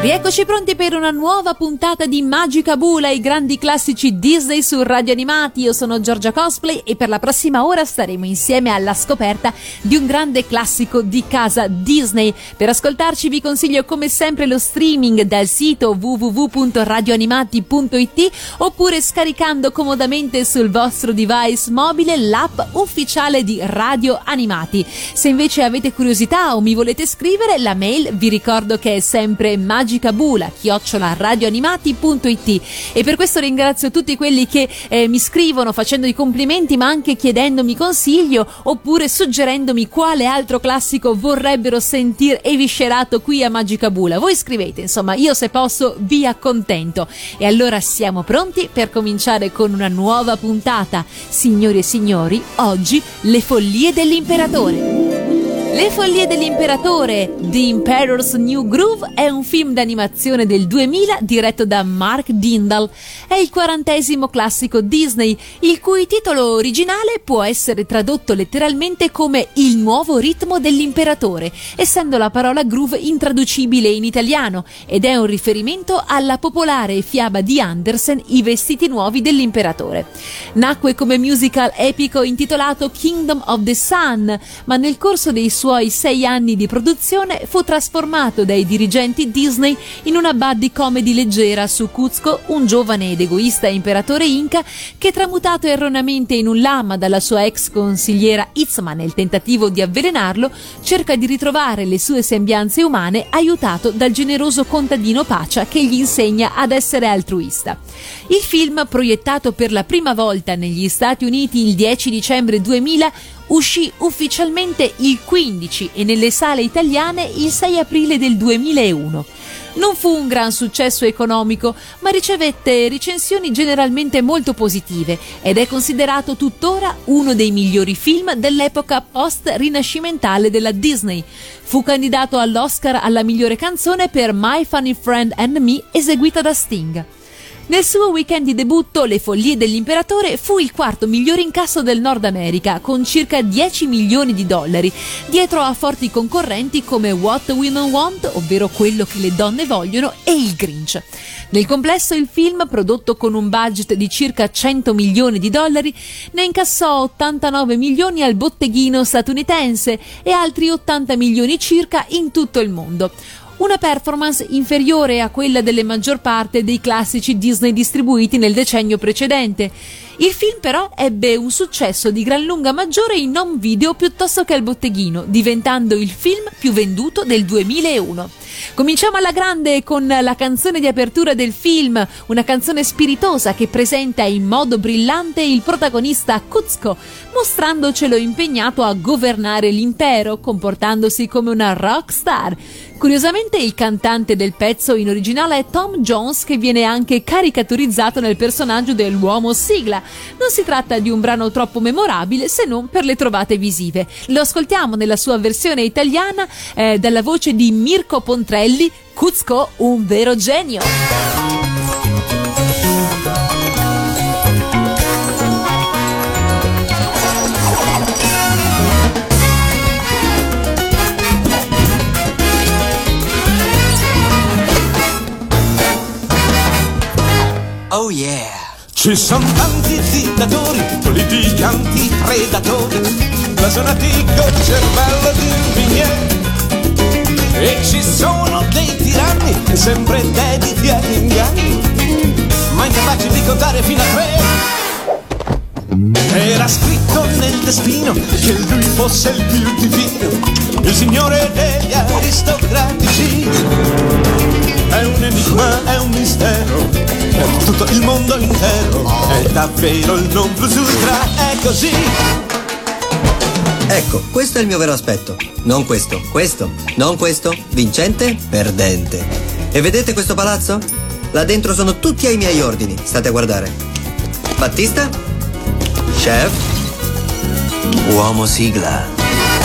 Rieccoci pronti per una nuova puntata di Magica Bula, i grandi classici Disney su Radio Animati. Io sono Giorgia Cosplay e per la prossima ora staremo insieme alla scoperta di un grande classico di casa Disney. Per ascoltarci vi consiglio come sempre lo streaming dal sito www.radioanimati.it oppure scaricando comodamente sul vostro device mobile l'app ufficiale di Radio Animati. Se invece avete curiosità o mi volete scrivere, la mail vi ricordo che è sempre magicabula@radioanimati.it. E per questo ringrazio tutti quelli che mi scrivono facendo i complimenti, ma anche chiedendomi consiglio oppure suggerendomi quale altro classico vorrebbero sentir eviscerato qui a Magica Bula. Voi scrivete, insomma, io se posso vi accontento. E allora siamo pronti per cominciare con una nuova puntata. Signori e signori, oggi Le Follie dell'Imperatore. Le Follie dell'Imperatore, The Emperor's New Groove, è un film d'animazione del 2000 diretto da Mark Dindal. È il 40° classico Disney, il cui titolo originale può essere tradotto letteralmente come Il nuovo ritmo dell'imperatore, essendo la parola groove intraducibile in italiano, ed è un riferimento alla popolare fiaba di Andersen I vestiti nuovi dell'imperatore. Nacque come musical epico intitolato Kingdom of the Sun, ma nel corso dei suoi 6 anni di produzione fu trasformato dai dirigenti Disney in una buddy comedy leggera su Kuzco, un giovane ed egoista imperatore inca che, tramutato erroneamente in un lama dalla sua ex consigliera Itzma nel tentativo di avvelenarlo, cerca di ritrovare le sue sembianze umane aiutato dal generoso contadino Pacha che gli insegna ad essere altruista. Il film, proiettato per la prima volta negli Stati Uniti il 10 dicembre 2000, uscì ufficialmente il 15 e nelle sale italiane il 6 aprile del 2001. Non fu un gran successo economico, ma ricevette recensioni generalmente molto positive ed è considerato tuttora uno dei migliori film dell'epoca post-rinascimentale della Disney. Fu candidato all'Oscar alla migliore canzone per My Funny Friend and Me, eseguita da Sting. Nel suo weekend di debutto, Le Follie dell'Imperatore fu il 4° miglior incasso del Nord America, con circa $10 milioni, dietro a forti concorrenti come What the Women Want, ovvero quello che le donne vogliono, e il Grinch. Nel complesso il film, prodotto con un budget di circa $100 milioni, ne incassò 89 milioni al botteghino statunitense e altri 80 milioni circa in tutto il mondo. Una performance inferiore a quella delle maggior parte dei classici Disney distribuiti nel decennio precedente. Il film però ebbe un successo di gran lunga maggiore in home video piuttosto che al botteghino, diventando il film più venduto del 2001. Cominciamo alla grande con la canzone di apertura del film, una canzone spiritosa che presenta in modo brillante il protagonista Kuzco, mostrandocelo impegnato a governare l'impero, comportandosi come una rock star. Curiosamente il cantante del pezzo in originale è Tom Jones, che viene anche caricaturizzato nel personaggio dell'uomo sigla. Non si tratta di un brano troppo memorabile se non per le trovate visive. Lo ascoltiamo nella sua versione italiana dalla voce di Mirko Pontellini, Kuzco, un vero genio. Oh yeah! Ci sono tanti dittatori, politicanti, predatori, blasonati col cervello di miniere. E ci sono dei tiranni che sempre dediti agli inganni, ma incapaci di contare fino a 3. Era scritto nel destino che lui fosse il più divino, il signore degli aristocratici. È un enigma, è un mistero, è tutto il mondo intero, è davvero il non plus ultra, è così. Ecco, questo è il mio vero aspetto, non questo, questo, non questo, vincente, perdente. E vedete questo palazzo? Là dentro sono tutti ai miei ordini, state a guardare. Battista, chef, uomo sigla.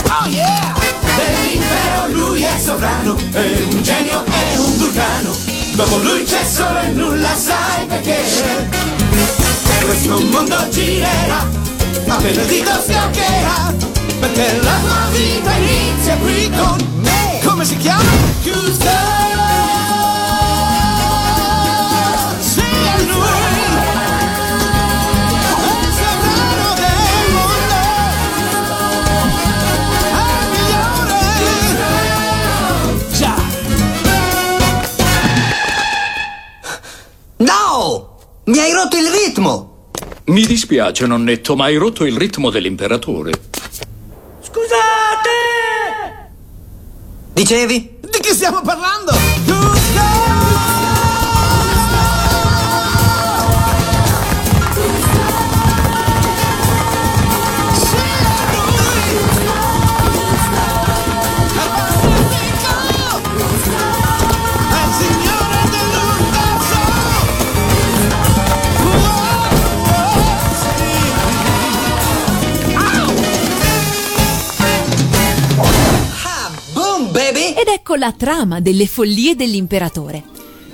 Oh yeah! Dell'impero lui è sovrano, è un genio, è un vulcano. dopo lui c'è solo e nulla sai perché questo mondo girerà, ma te lo dico sfioccherà, perché la tua vita inizia qui con me. Come si chiama? Kuzco, sì è lui. Mi hai rotto il ritmo! Mi dispiace, nonnetto, ma hai rotto il ritmo dell'imperatore. Scusate! Dicevi? Di chi stiamo parlando? Ed ecco la trama delle follie dell'imperatore.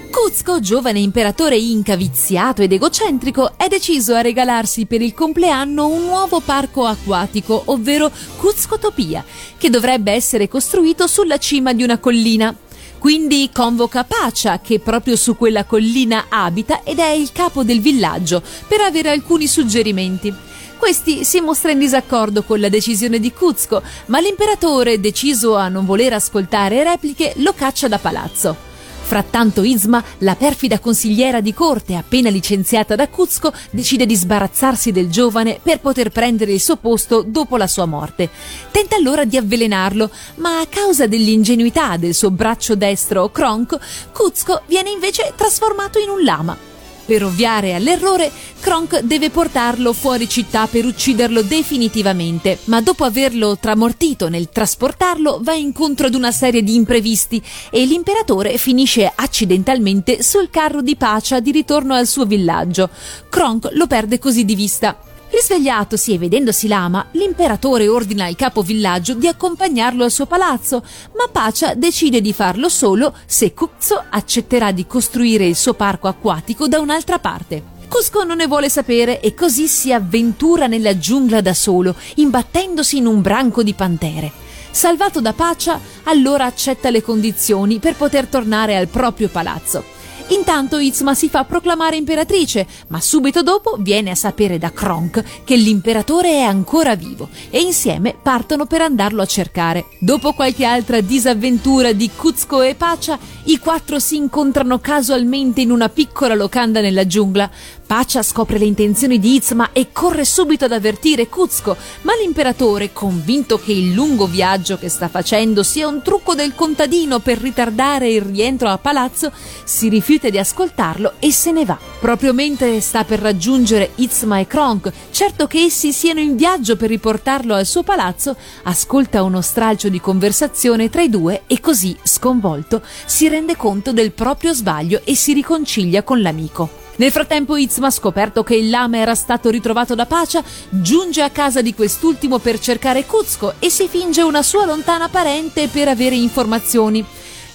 Kuzco, giovane imperatore inca viziato ed egocentrico, è deciso a regalarsi per il compleanno un nuovo parco acquatico, ovvero Kuzcotopia, che dovrebbe essere costruito sulla cima di una collina. Quindi convoca Pacha, che proprio su quella collina abita ed è il capo del villaggio, per avere alcuni suggerimenti. Questi si mostra in disaccordo con la decisione di Kuzco, ma l'imperatore, deciso a non voler ascoltare repliche, lo caccia da palazzo. Frattanto Yzma, la perfida consigliera di corte appena licenziata da Kuzco, decide di sbarazzarsi del giovane per poter prendere il suo posto dopo la sua morte. Tenta allora di avvelenarlo, ma a causa dell'ingenuità del suo braccio destro, Kronk, Kuzco viene invece trasformato in un lama. Per ovviare all'errore, Kronk deve portarlo fuori città per ucciderlo definitivamente, ma dopo averlo tramortito nel trasportarlo va incontro ad una serie di imprevisti e l'imperatore finisce accidentalmente sul carro di Pacha di ritorno al suo villaggio. Kronk lo perde così di vista. Risvegliatosi e vedendosi lama, l'imperatore ordina al capo villaggio di accompagnarlo al suo palazzo, ma Pacha decide di farlo solo se Kuzco accetterà di costruire il suo parco acquatico da un'altra parte. Kuzco non ne vuole sapere e così si avventura nella giungla da solo, imbattendosi in un branco di pantere. Salvato da Pacha, allora accetta le condizioni per poter tornare al proprio palazzo. Intanto Yzma si fa proclamare imperatrice, ma subito dopo viene a sapere da Kronk che l'imperatore è ancora vivo e insieme partono per andarlo a cercare. Dopo qualche altra disavventura di Kuzco e Pacha, i quattro si incontrano casualmente in una piccola locanda nella giungla. Pacha scopre le intenzioni di Yzma e corre subito ad avvertire Kuzco, ma l'imperatore, convinto che il lungo viaggio che sta facendo sia un trucco del contadino per ritardare il rientro a palazzo, si rifiuta di ascoltarlo e se ne va. Proprio mentre sta per raggiungere Yzma e Kronk, certo che essi siano in viaggio per riportarlo al suo palazzo, ascolta uno stralcio di conversazione tra i due e così, sconvolto, si rende conto del proprio sbaglio e si riconcilia con l'amico. Nel frattempo Yzma, scoperto che il lama era stato ritrovato da Pacha, giunge a casa di quest'ultimo per cercare Kuzco e si finge una sua lontana parente per avere informazioni.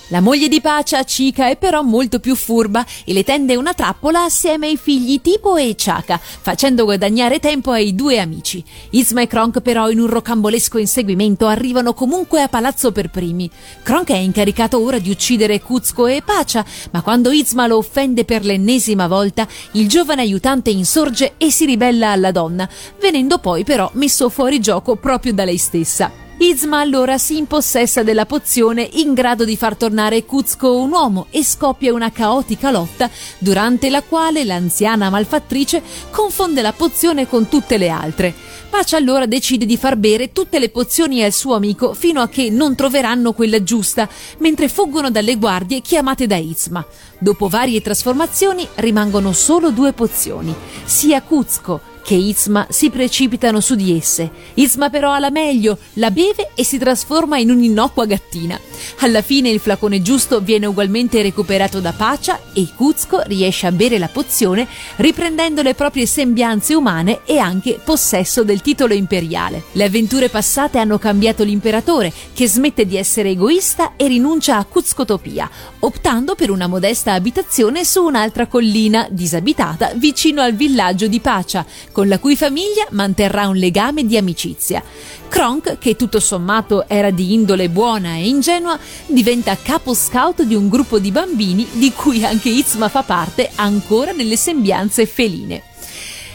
La moglie di Pacha, Chicha, è però molto più furba e le tende una trappola assieme ai figli Tipo e Chaca, facendo guadagnare tempo ai due amici. Yzma e Kronk però, in un rocambolesco inseguimento, arrivano comunque a palazzo per primi. Kronk è incaricato ora di uccidere Kuzco e Pacha, ma quando Yzma lo offende per l'ennesima volta, il giovane aiutante insorge e si ribella alla donna, venendo poi però messo fuori gioco proprio da lei stessa. Yzma allora si impossessa della pozione in grado di far tornare Kuzco un uomo e scoppia una caotica lotta durante la quale l'anziana malfattrice confonde la pozione con tutte le altre. Pacha allora decide di far bere tutte le pozioni al suo amico fino a che non troveranno quella giusta, mentre fuggono dalle guardie chiamate da Yzma. Dopo varie trasformazioni rimangono solo due pozioni, sia Kuzco che Yzma si precipitano su di esse. Yzma però ha la meglio, la beve e si trasforma in un'innocua gattina. Alla fine il flacone giusto viene ugualmente recuperato da Pacha e Kuzco riesce a bere la pozione riprendendo le proprie sembianze umane e anche possesso del titolo imperiale. Le avventure passate hanno cambiato l'imperatore, che smette di essere egoista e rinuncia a Kuzcotopia, optando per una modesta abitazione su un'altra collina disabitata vicino al villaggio di Pacha, con la cui famiglia manterrà un legame di amicizia. Kronk, che tutto sommato era di indole buona e ingenua, diventa capo scout di un gruppo di bambini di cui anche Yzma fa parte, ancora nelle sembianze feline.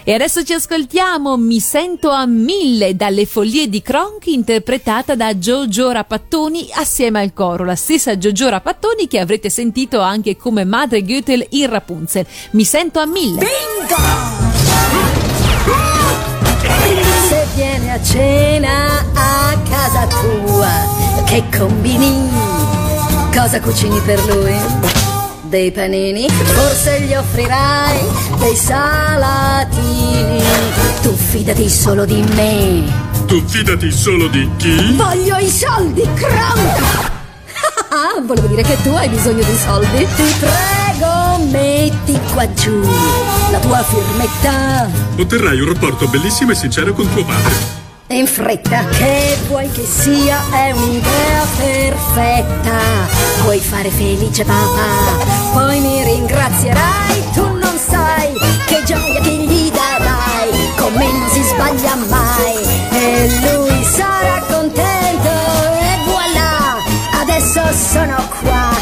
E adesso ci ascoltiamo Mi sento a 1000 dalle Follie di Kronk, interpretata da Giorgia Rapattoni assieme al coro, la stessa Giorgia Rapattoni che avrete sentito anche come madre Goethel in Rapunzel. Mi sento a 1000. Se vieni a cena a casa tua, che combini? Cosa cucini per lui? Dei panini? Forse gli offrirai dei salatini. Tu fidati solo di me. Tu fidati solo di chi? Voglio i soldi, Kronk! Volevo dire che tu hai bisogno di soldi. Ti prego, metti qua giù la tua firmetta. Otterrai un rapporto bellissimo e sincero con tuo padre. In fretta, che vuoi che sia, è un'idea perfetta. Vuoi fare felice papà, poi mi ringrazierai. Tu non sai che gioia che gli darai, come non si sbaglia mai. E lui sarà contento, e voilà, adesso sono qua.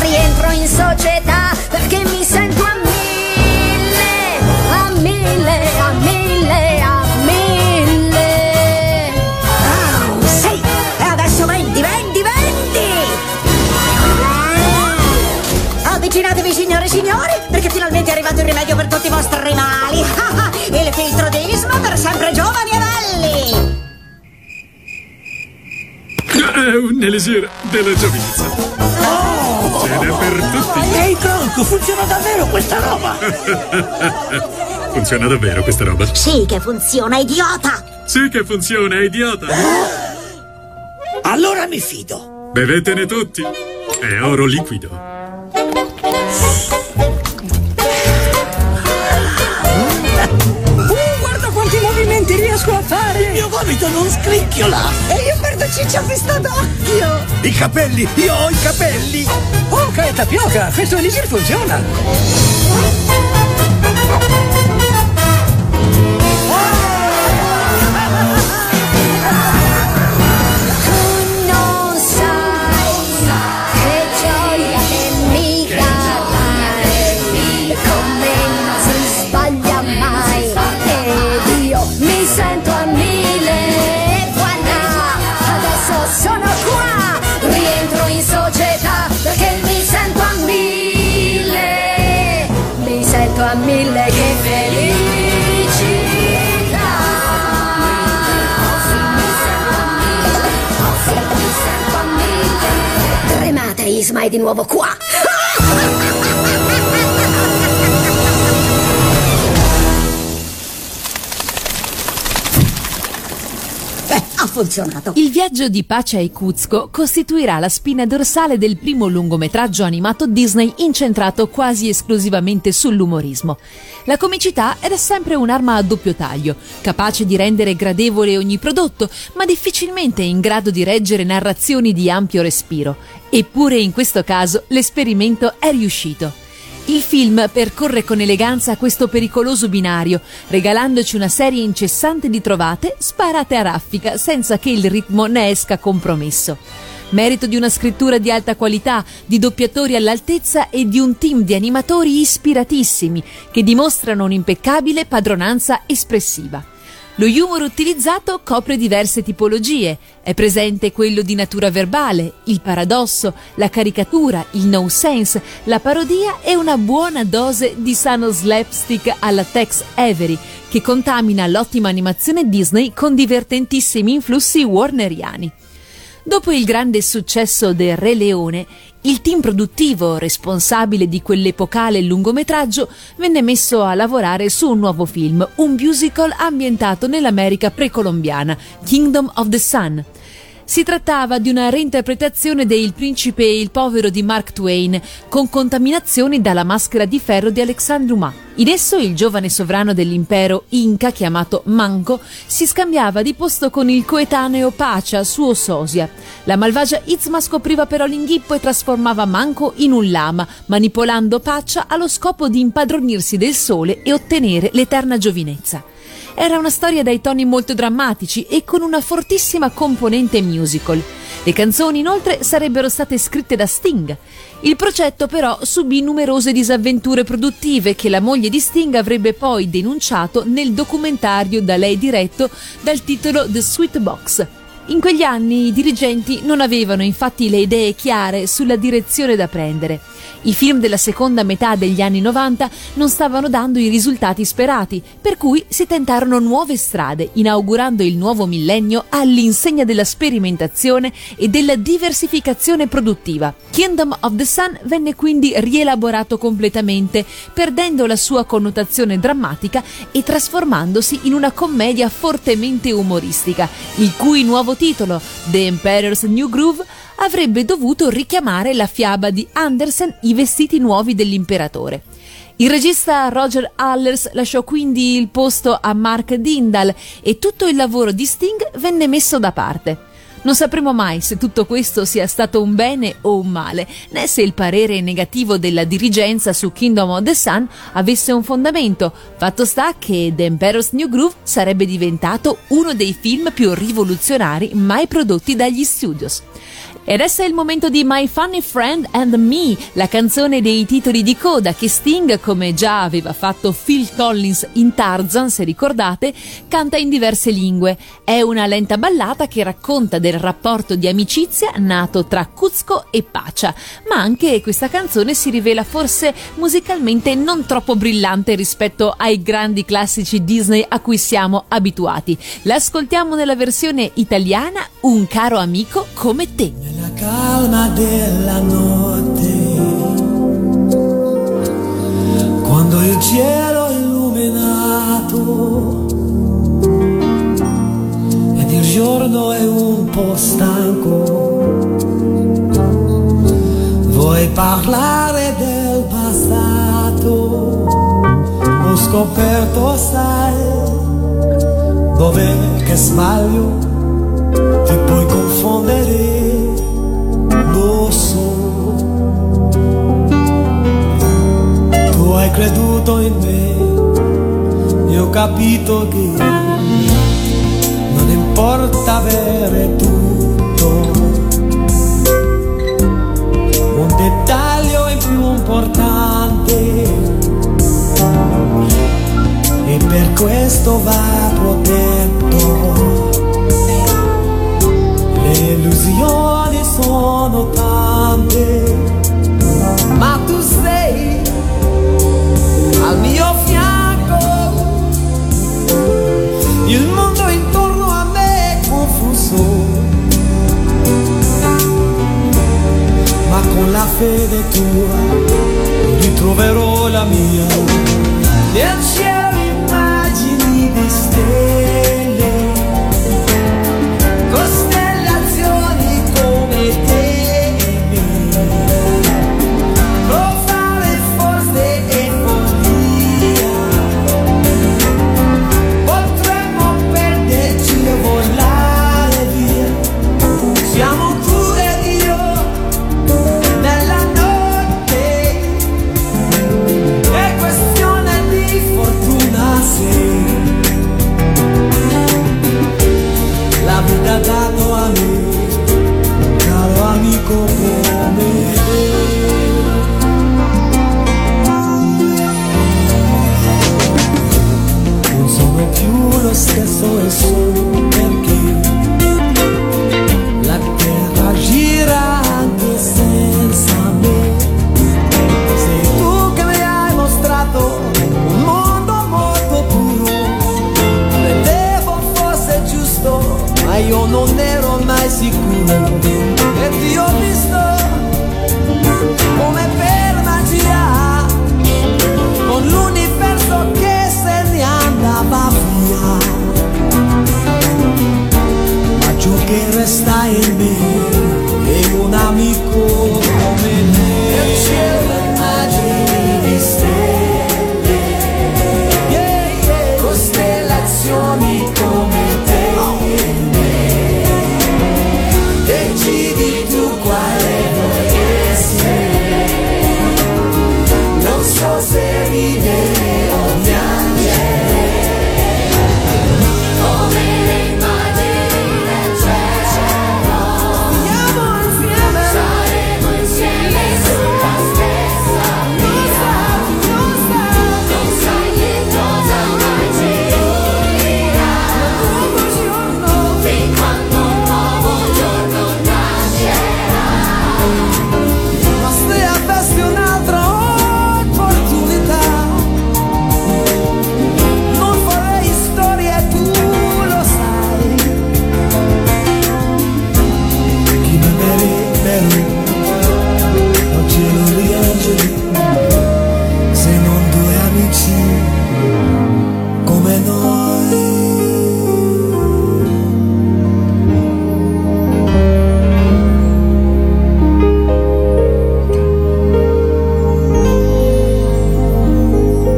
Rientro in società, perché mi sento a 1000, a 1000, a 1000, a 1000. Avvicinatevi signore e signori, perché finalmente è arrivato il rimedio per tutti i vostri mali. Il filtro di Yzma per sempre giovani e belli. È un elisir della giovinezza. Oh, ce n'è per tutti. Ehi Kronk, funziona davvero questa roba? Funziona davvero questa roba? Sì che funziona, idiota. Sì che funziona, idiota. Allora mi fido. Bevetene tutti. È oro liquido. Guarda quanti movimenti riesco a fare. Il mio gomito non scricchiola. E io perdo Chicha a vista d'occhio. I capelli, io ho i capelli. Oca e tapioca, questo elisir funziona. A 1000, che felicità. Mi sento a 1000. Tremate, Yzma è di nuovo qua. Ha funzionato. Il viaggio di Pacha e Kuzco costituirà la spina dorsale del primo lungometraggio animato Disney incentrato quasi esclusivamente sull'umorismo. La comicità era sempre un'arma a doppio taglio, capace di rendere gradevole ogni prodotto, ma difficilmente in grado di reggere narrazioni di ampio respiro. Eppure in questo caso l'esperimento è riuscito. Il film percorre con eleganza questo pericoloso binario, regalandoci una serie incessante di trovate sparate a raffica senza che il ritmo ne esca compromesso. Merito di una scrittura di alta qualità, di doppiatori all'altezza e di un team di animatori ispiratissimi che dimostrano un'impeccabile padronanza espressiva. Lo humor utilizzato copre diverse tipologie, è presente quello di natura verbale, il paradosso, la caricatura, il no sense, la parodia e una buona dose di sano slapstick alla Tex Avery, che contamina l'ottima animazione Disney con divertentissimi influssi warneriani. Dopo il grande successo del Re Leone, Il team produttivo, responsabile di quell'epocale lungometraggio, venne messo a lavorare su un nuovo film, un musical ambientato nell'America precolombiana, Kingdom of the Sun. Si trattava di una reinterpretazione de Il principe e il povero di Mark Twain, con contaminazioni dalla maschera di ferro di Alexandre Dumas. In esso il giovane sovrano dell'impero Inca, chiamato Manco, si scambiava di posto con il coetaneo Pacha, suo sosia. La malvagia Yzma scopriva però l'inghippo e trasformava Manco in un lama, manipolando Pacha allo scopo di impadronirsi del sole e ottenere l'eterna giovinezza. Era una storia dai toni molto drammatici e con una fortissima componente musical. Le canzoni, inoltre, sarebbero state scritte da Sting. Il progetto, però, subì numerose disavventure produttive che la moglie di Sting avrebbe poi denunciato nel documentario da lei diretto dal titolo The Sweet Box. In quegli anni i dirigenti non avevano infatti le idee chiare sulla direzione da prendere. I film della seconda metà degli anni 90 non stavano dando i risultati sperati, per cui si tentarono nuove strade, inaugurando il nuovo millennio all'insegna della sperimentazione e della diversificazione produttiva. Kingdom of the Sun venne quindi rielaborato completamente, perdendo la sua connotazione drammatica e trasformandosi in una commedia fortemente umoristica, il cui nuovo titolo, The Emperor's New Groove, avrebbe dovuto richiamare la fiaba di Andersen, I vestiti nuovi dell'imperatore. Il regista Roger Allers lasciò quindi il posto a Mark Dindal e tutto il lavoro di Sting venne messo da parte. Non sapremo mai se tutto questo sia stato un bene o un male, né se il parere negativo della dirigenza su Kingdom of the Sun avesse un fondamento. Fatto sta che The Emperor's New Groove sarebbe diventato uno dei film più rivoluzionari mai prodotti dagli studios. E adesso è il momento di My Funny Friend and Me, la canzone dei titoli di coda che Sting, come già aveva fatto Phil Collins in Tarzan, se ricordate, canta in diverse lingue. È una lenta ballata che racconta del rapporto di amicizia nato tra Kuzco e Pacha, ma anche questa canzone si rivela forse musicalmente non troppo brillante rispetto ai grandi classici Disney a cui siamo abituati. L'ascoltiamo nella versione italiana, Un caro amico come te. La calma della notte, quando il cielo è illuminato ed il giorno è un po' stanco, vuoi parlare del passato? Ho scoperto, sai, dov'è che sbaglio, ti puoi confondere. Lo so, tu hai creduto in me, io ho capito che non importa avere tutto, un dettaglio è più importante e per questo va protetto. Le illusioni sono tante, ma tu sei al mio fianco. Il mondo intorno a me è confuso, ma con la fede tua ritroverò la mia. Nel cielo immagini di stelle, io non ero mai sicuro e ti ho visto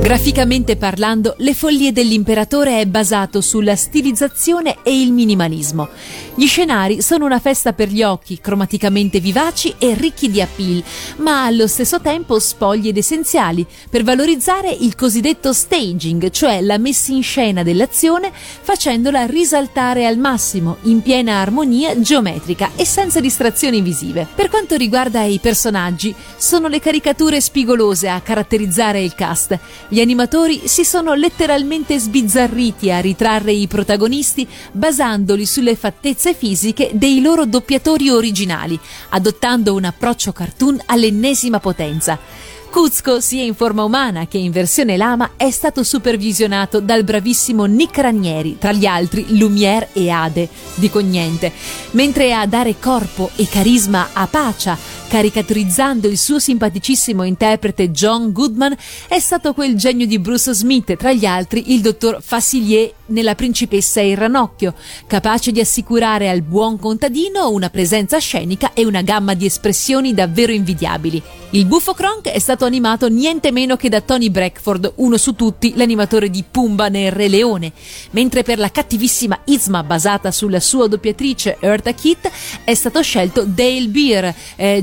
Graficamente parlando, Le Follie dell'Imperatore è basato sulla stilizzazione e il minimalismo. Gli scenari sono una festa per gli occhi, cromaticamente vivaci e ricchi di appeal, ma allo stesso tempo spogli ed essenziali, per valorizzare il cosiddetto staging, cioè la messa in scena dell'azione facendola risaltare al massimo, in piena armonia geometrica e senza distrazioni visive. Per quanto riguarda i personaggi, sono le caricature spigolose a caratterizzare il cast. Gli animatori si sono letteralmente sbizzarriti a ritrarre i protagonisti basandoli sulle fattezze fisiche dei loro doppiatori originali, adottando un approccio cartoon all'ennesima potenza. Kuzco, sia in forma umana che in versione lama, è stato supervisionato dal bravissimo Nick Ranieri, tra gli altri Lumière e Ade, dico niente, mentre a dare corpo e carisma a Pacha, caricaturizzando il suo simpaticissimo interprete John Goodman, è stato quel genio di Bruce Smith, tra gli altri il dottor Facilier nella Principessa e il Ranocchio, capace di assicurare al buon contadino una presenza scenica e una gamma di espressioni davvero invidiabili. Il buffo Kronk è stato animato niente meno che da Tony Brackford, uno su tutti, l'animatore di Pumba nel Re Leone, mentre per la cattivissima Yzma, basata sulla sua doppiatrice Eartha Kitt, è stato scelto Dale Beer,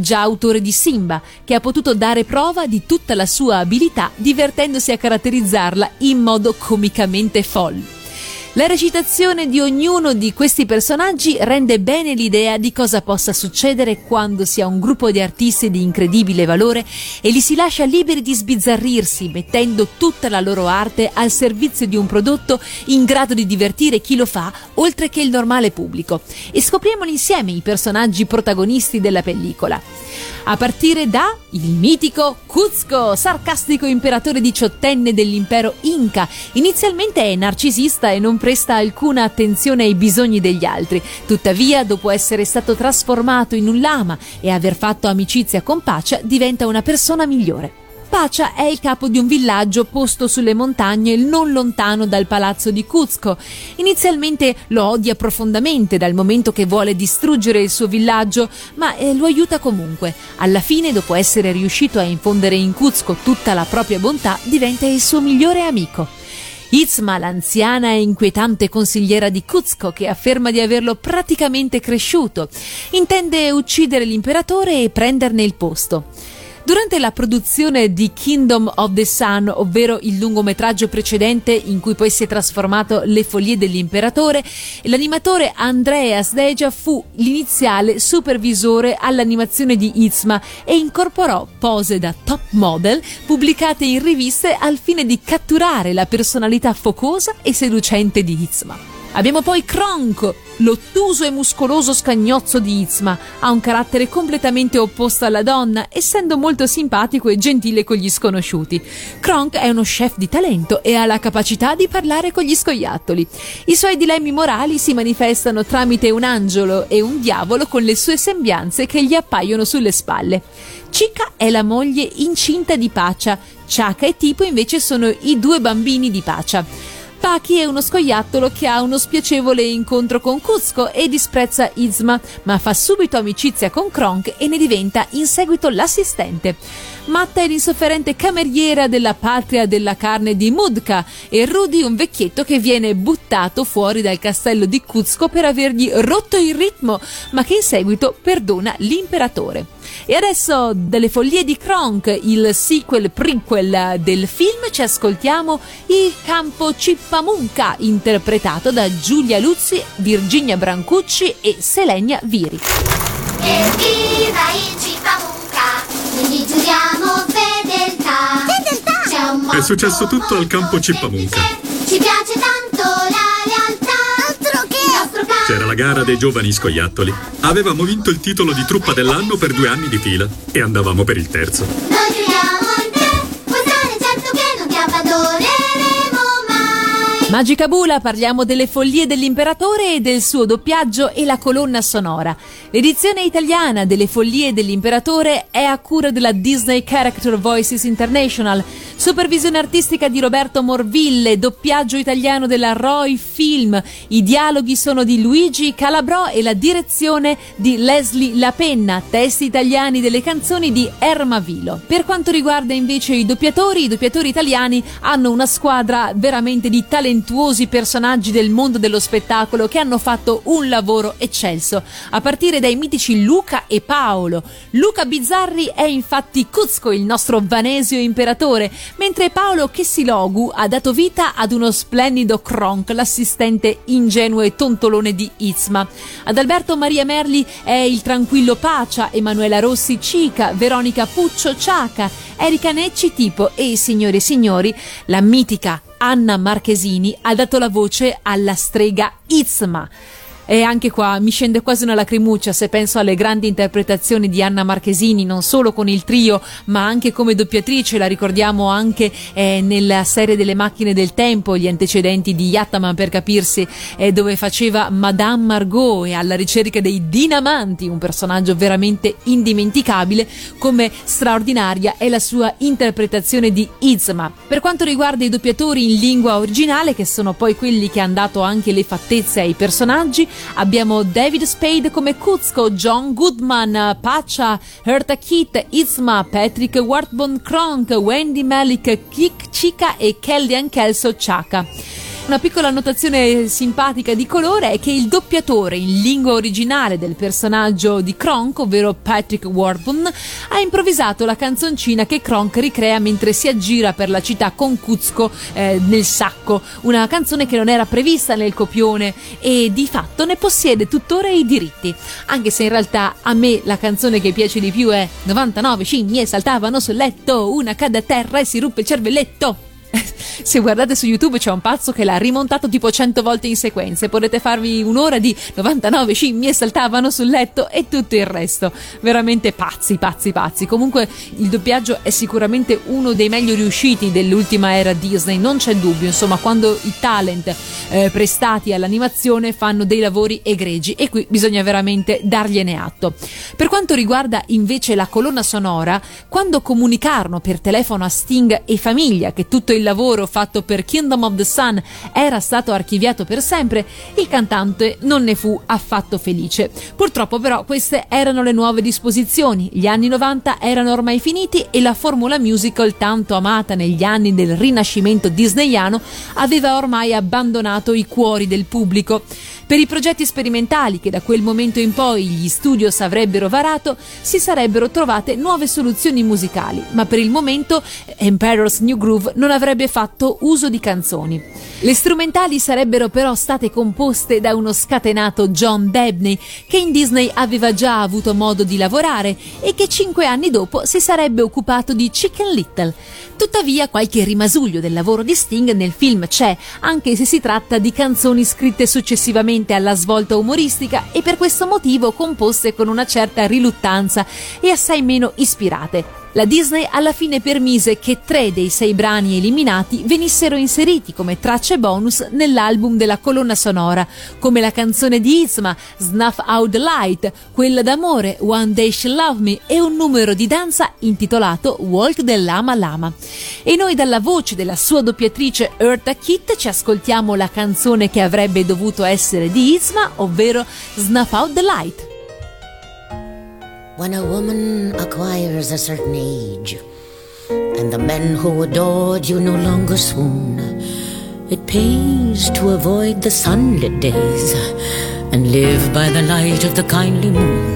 già autore di Simba, che ha potuto dare prova di tutta la sua abilità divertendosi a caratterizzarla in modo comicamente folle. La recitazione di ognuno di questi personaggi rende bene l'idea di cosa possa succedere quando si ha un gruppo di artisti di incredibile valore e li si lascia liberi di sbizzarrirsi, mettendo tutta la loro arte al servizio di un prodotto in grado di divertire chi lo fa, oltre che il normale pubblico. E scopriamoli insieme i personaggi protagonisti della pellicola. A partire da il mitico Kuzco, sarcastico imperatore 18enne dell'impero Inca. Inizialmente è narcisista e non presta alcuna attenzione ai bisogni degli altri. Tuttavia, dopo essere stato trasformato in un lama e aver fatto amicizia con Pacha, diventa una persona migliore. Pacha è il capo di un villaggio posto sulle montagne non lontano dal palazzo di Kuzco. Inizialmente lo odia profondamente dal momento che vuole distruggere il suo villaggio, ma lo aiuta comunque. Alla fine, dopo essere riuscito a infondere in Kuzco tutta la propria bontà, diventa il suo migliore amico. Yzma, l'anziana e inquietante consigliera di Kuzco, che afferma di averlo praticamente cresciuto, intende uccidere l'imperatore e prenderne il posto. Durante la produzione di Kingdom of the Sun, ovvero il lungometraggio precedente in cui poi si è trasformato Le Follie dell'Imperatore, l'animatore Andreas Deja fu l'iniziale supervisore all'animazione di Yzma e incorporò pose da top model pubblicate in riviste al fine di catturare la personalità focosa e seducente di Yzma. Abbiamo poi Kronk, l'ottuso e muscoloso scagnozzo di Yzma. Ha un carattere completamente opposto alla donna, essendo molto simpatico e gentile con gli sconosciuti. Kronk è uno chef di talento e ha la capacità di parlare con gli scoiattoli. I suoi dilemmi morali si manifestano tramite un angelo e un diavolo con le sue sembianze che gli appaiono sulle spalle. Chica è la moglie incinta di Pacha, Chaca e Tipo invece sono i due bambini di Pacha. Paki è uno scoiattolo che ha uno spiacevole incontro con Kuzco e disprezza Yzma, ma fa subito amicizia con Kronk e ne diventa in seguito l'assistente. Matta è l'insofferente cameriera della patria della carne di Mudka e Rudy un vecchietto che viene buttato fuori dal castello di Kuzco per avergli rotto il ritmo, ma che in seguito perdona l'imperatore. E adesso, dalle Follie di Kronk, il sequel prequel del film, ci ascoltiamo Il campo Cippamunca, interpretato da Giulia Luzzi, Virginia Brancucci e Selenia Viri. Evviva il Cippamunca! Gli giuriamo fedeltà. Fedeltà! C'è un mondo, è successo tutto al campo Cippamunca. Ci piace tanto la realtà. Altro che! C'era la gara dei giovani scoiattoli. Avevamo vinto il titolo di truppa dell'anno per 2 anni di fila e andavamo per il terzo. Noi giuriamo in te, puoi stare certo che non ti abbandoneremo mai. Magica Bula, parliamo delle Follie dell'imperatore e del suo doppiaggio e la colonna sonora. L'edizione italiana delle Follie dell'imperatore è a cura della Disney Character Voices International, supervisione artistica di Roberto Morville, doppiaggio italiano della Roy Film, i dialoghi sono di Luigi Calabrò e la direzione di Leslie Lapenna, testi italiani delle canzoni di Ermavilo. Per quanto riguarda invece i doppiatori italiani hanno una squadra veramente di talentuosi personaggi del mondo dello spettacolo che hanno fatto un lavoro eccelso, a partire dai mitici Luca e Paolo. Luca Bizzarri è infatti Kuzco, il nostro vanesio imperatore, mentre Paolo Chessilogu ha dato vita ad uno splendido Kronk, l'assistente ingenuo e tontolone di Itzma. Ad Alberto Maria Merli è il tranquillo Pacha, Emanuela Rossi Chica, Veronica Puccio Chaca, Erika Necci Tipo e, signore e signori, la mitica Anna Marchesini ha dato la voce alla strega Yzma. E anche qua mi scende quasi una lacrimuccia se penso alle grandi interpretazioni di Anna Marchesini, non solo con il trio ma anche come doppiatrice. La ricordiamo anche nella serie delle macchine del tempo, gli antecedenti di Yattaman per capirsi, dove faceva Madame Margot e alla ricerca dei dinamanti, un personaggio veramente indimenticabile, come straordinaria è la sua interpretazione di Yzma. Per quanto riguarda i doppiatori in lingua originale, che sono poi quelli che hanno dato anche le fattezze ai personaggi, abbiamo David Spade come Kuzco, John Goodman, Pacha, Eartha Kitt, Yzma, Patrick Warburton Kronk, Wendy Malik, Kik Chica e Kellyanne Kelso Chaca. Una piccola annotazione simpatica di colore è che il doppiatore in lingua originale del personaggio di Kronk, ovvero Patrick Warburton, ha improvvisato la canzoncina che Kronk ricrea mentre si aggira per la città con Kuzco nel sacco, una canzone che non era prevista nel copione e di fatto ne possiede tuttora i diritti, anche se in realtà a me la canzone che piace di più è 99 scimmie saltavano sul letto, una cadde a terra e si ruppe il cervelletto. Se guardate su YouTube c'è un pazzo che l'ha rimontato tipo 100 volte in sequenza, potete farvi un'ora di 99 scimmie saltavano sul letto e tutto il resto. Veramente pazzi. Comunque il doppiaggio è sicuramente uno dei meglio riusciti dell'ultima era Disney, non c'è dubbio, insomma, quando i talent prestati all'animazione fanno dei lavori egregi, e qui bisogna veramente dargliene atto. Per quanto riguarda invece la colonna sonora, quando comunicarono per telefono a Sting e famiglia che tutto il lavoro fatto per Kingdom of the Sun era stato archiviato per sempre, il cantante non ne fu affatto felice. Purtroppo però queste erano le nuove disposizioni, gli anni 90 erano ormai finiti e la formula musical tanto amata negli anni del rinascimento disneyano aveva ormai abbandonato i cuori del pubblico. Per i progetti sperimentali che da quel momento in poi gli studios avrebbero varato si sarebbero trovate nuove soluzioni musicali, ma per il momento Emperor's New Groove non avrebbe fatto uso di canzoni. Le strumentali sarebbero però state composte da uno scatenato John Debney, che in Disney aveva già avuto modo di lavorare e che 5 anni dopo si sarebbe occupato di Chicken Little. Tuttavia qualche rimasuglio del lavoro di Sting nel film c'è, anche se si tratta di canzoni scritte successivamente alla svolta umoristica e per questo motivo composte con una certa riluttanza e assai meno ispirate. la Disney alla fine permise che 3 dei 6 brani eliminati venissero inseriti come tracce bonus nell'album della colonna sonora, come la canzone di Yzma, Snuff Out the Light, quella d'amore, One Day She'll Love Me, e un numero di danza intitolato Walk the Lama Lama. E noi dalla voce della sua doppiatrice Eartha Kitt ci ascoltiamo la canzone che avrebbe dovuto essere di Yzma, ovvero Snuff Out the Light. When a woman acquires a certain age and the men who adored you no longer swoon, it pays to avoid the sunlit days and live by the light of the kindly moon.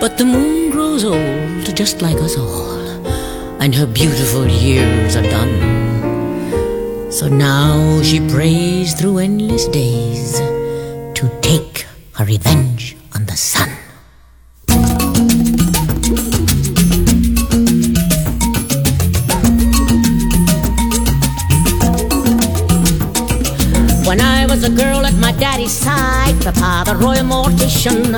But the moon grows old just like us all, and her beautiful years are done. So now she prays through endless days to take her revenge on the sun. When I was a girl at my daddy's side, Papa, the royal mortician,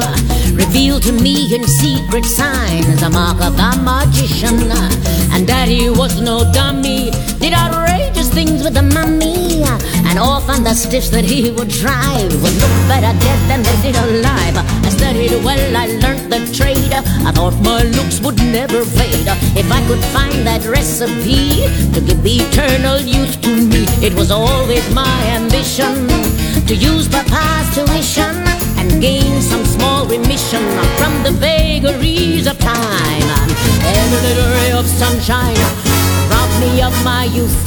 revealed to me in secret signs the mark of the magician. And daddy was no dummy, did outrageous things with the mummy. And often the stiffs that he would drive would look better dead than they did alive. I studied well, I learned the trade, I thought my looks would never fade. If I could find that recipe to give eternal youth to me, it was always my ambition to use Papa's tuition and gain some small remission from the vagaries of time. And a little ray of sunshine robbed me of my youth.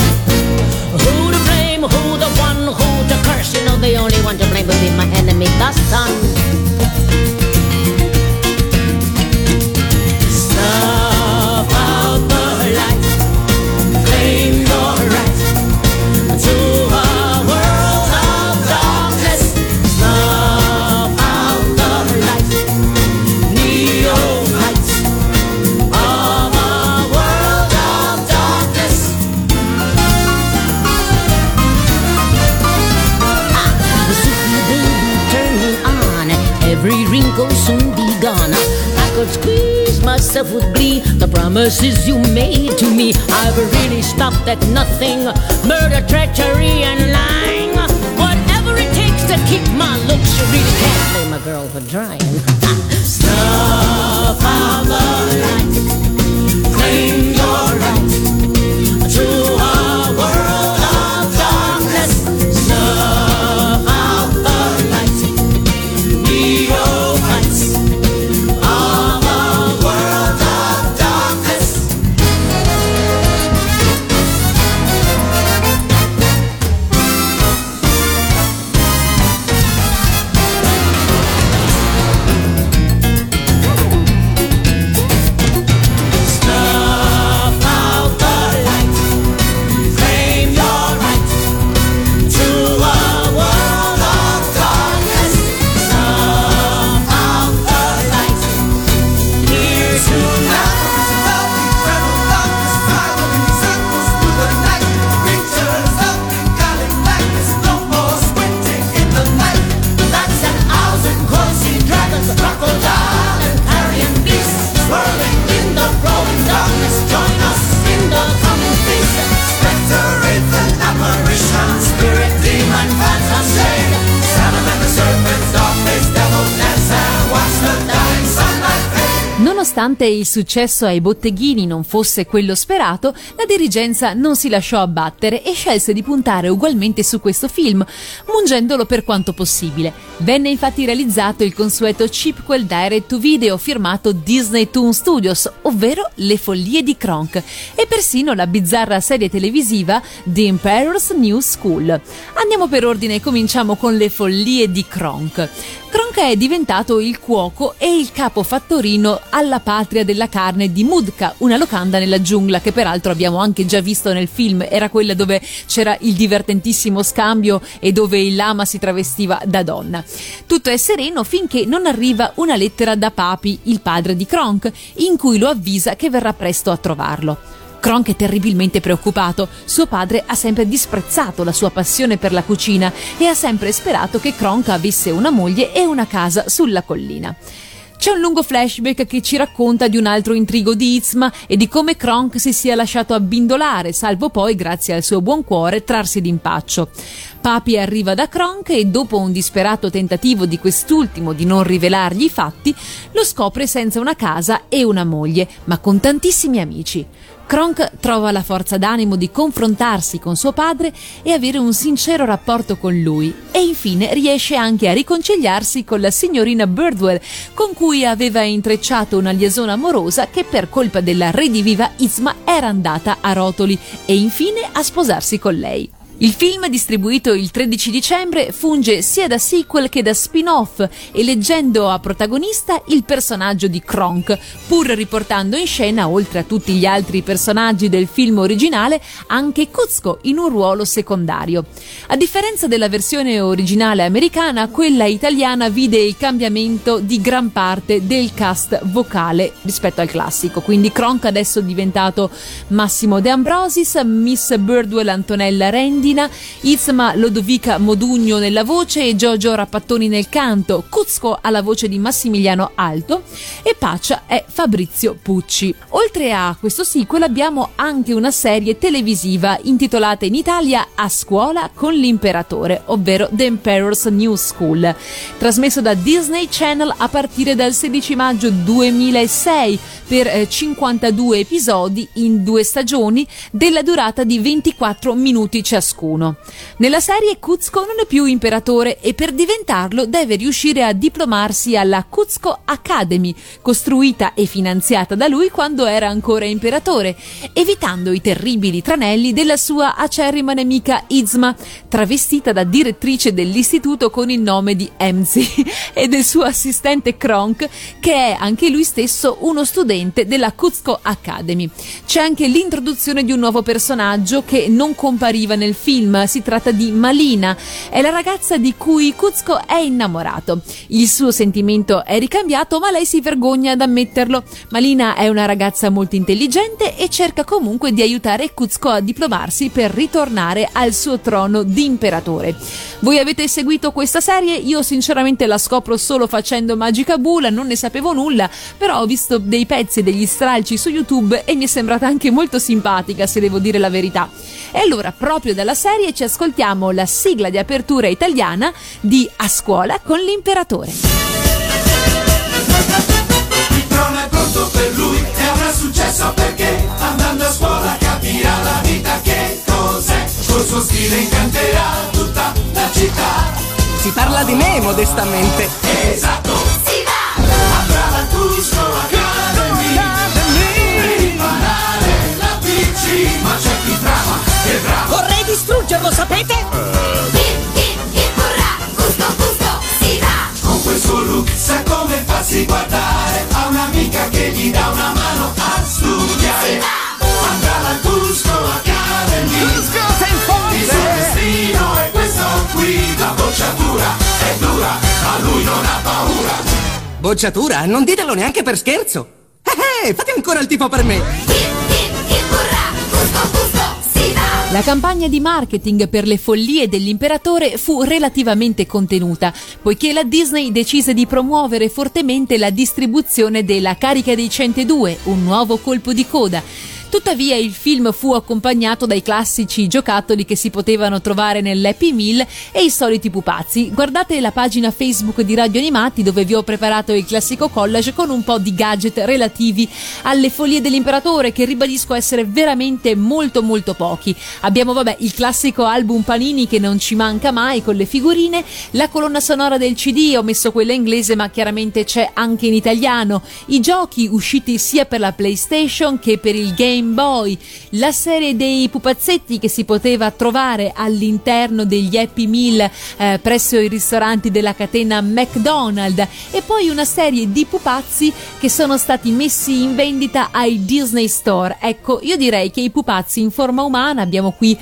Who to blame, who the one, who to curse? You know the only one to blame would be my enemy, the sun. Snuff out the light, claim your right to soon be gone. I could squeeze myself with glee, the promises you made to me. I've really stopped at nothing, murder, treachery, and lying. Whatever it takes to keep my looks, you really can't blame a girl for trying. Snuff out the light, claim your right to our world. Nonostante il successo ai botteghini non fosse quello sperato, la dirigenza non si lasciò abbattere e scelse di puntare ugualmente su questo film, mungendolo per quanto possibile. Venne infatti realizzato il consueto chipquel direct-to-video firmato Disney Toon Studios, ovvero Le Follie di Kronk, e persino la bizzarra serie televisiva The Emperor's New School. Andiamo per ordine e cominciamo con Le Follie di Kronk. Kronk è diventato il cuoco e il capo fattorino alla patria della carne di Mudka, una locanda nella giungla che peraltro abbiamo anche già visto nel film, era quella dove c'era il divertentissimo scambio e dove il lama si travestiva da donna. Tutto è sereno finché non arriva una lettera da Papi, il padre di Kronk, in cui lo avvisa che verrà presto a trovarlo. Kronk è terribilmente preoccupato, suo padre ha sempre disprezzato la sua passione per la cucina e ha sempre sperato che Kronk avesse una moglie e una casa sulla collina. C'è un lungo flashback che ci racconta di un altro intrigo di Yzma e di come Kronk si sia lasciato abbindolare, salvo poi, grazie al suo buon cuore, trarsi d'impaccio. Papi arriva da Kronk e, dopo un disperato tentativo di quest'ultimo di non rivelargli i fatti, lo scopre senza una casa e una moglie, ma con tantissimi amici. Kronk trova la forza d'animo di confrontarsi con suo padre e avere un sincero rapporto con lui, e infine riesce anche a riconciliarsi con la signorina Birdwell, con cui aveva intrecciato una liaison amorosa che per colpa della rediviva Yzma era andata a rotoli, e infine a sposarsi con lei. Il film, distribuito il 13 dicembre, funge sia da sequel che da spin-off, e leggendo a protagonista il personaggio di Kronk, pur riportando in scena, oltre a tutti gli altri personaggi del film originale, anche Kuzco in un ruolo secondario. A differenza della versione originale americana, quella italiana vide il cambiamento di gran parte del cast vocale rispetto al classico, quindi Kronk adesso è diventato Massimo De Ambrosis, Miss Birdwell Antonella Rendi, Yzma Lodovica Modugno nella voce e Giorgia Rapattoni nel canto, Kuzco ha la voce di Massimiliano Alto e Pacha è Fabrizio Pucci. Oltre a questo sequel abbiamo anche una serie televisiva intitolata in Italia A scuola con l'imperatore, ovvero The Emperor's New School, trasmesso da Disney Channel a partire dal 16 maggio 2006 per 52 episodi in 2 stagioni della durata di 24 minuti ciascuno. Nella serie Kuzco non è più imperatore e per diventarlo deve riuscire a diplomarsi alla Kuzco Academy, costruita e finanziata da lui quando era ancora imperatore, evitando i terribili tranelli della sua acerrima nemica Yzma, travestita da direttrice dell'istituto con il nome di Emzy, e del suo assistente Kronk, che è anche lui stesso uno studente della Kuzco Academy. C'è anche l'introduzione di un nuovo personaggio che non compariva nel film, si tratta di Malina, è la ragazza di cui Kuzco è innamorato. Il suo sentimento è ricambiato, ma lei si vergogna ad ammetterlo. Malina è una ragazza molto intelligente e cerca comunque di aiutare Kuzco a diplomarsi per ritornare al suo trono di imperatore. Voi avete seguito questa serie? Io sinceramente la scopro solo facendo Magica Bula, non ne sapevo nulla, però ho visto dei pezzi, degli stralci su YouTube e mi è sembrata anche molto simpatica, se devo dire la verità. E allora, proprio dalla serie ci ascoltiamo la sigla di apertura italiana di A scuola con l'imperatore. Il trono è pronto per lui e avrà successo perché andando a scuola capirà la vita che cos'è, col suo stile incanterà tutta la città. Si parla di me modestamente. Esatto, si va! Avrà la Kuzco Academy per imparare la PC, ma c'è chi trama. Vorrei distruggerlo, sapete? Hip, urrà, Kuzco, si va! Con quel suo look sa come farsi guardare, ha un'amica che gli dà una mano a studiare. Si va! Andrà la Kuzco Academy, Kuzco Senpai! Il suo destino è questo qui, la bocciatura è dura, ma lui non ha paura. Bocciatura? Non ditelo neanche per scherzo! Fate ancora il tifo per me! Hip, urrà, Kuzco! La campagna di marketing per Le follie dell'imperatore fu relativamente contenuta, poiché la Disney decise di promuovere fortemente la distribuzione della Carica dei 102, un nuovo colpo di coda. Tuttavia il film fu accompagnato dai classici giocattoli che si potevano trovare nell'Happy Meal e i soliti pupazzi. Guardate la pagina Facebook di Radio Animati, dove vi ho preparato il classico collage con un po' di gadget relativi alle follie dell'imperatore, che ribadisco essere veramente molto pochi. Abbiamo il classico album Panini che non ci manca mai, con le figurine, la colonna sonora del CD, ho messo quella inglese ma chiaramente c'è anche in italiano, i giochi usciti sia per la PlayStation che per il Game Boy, la serie dei pupazzetti che si poteva trovare all'interno degli Happy Meal presso i ristoranti della catena McDonald's, e poi una serie di pupazzi che sono stati messi in vendita ai Disney Store. Ecco, io direi che i pupazzi in forma umana, abbiamo qui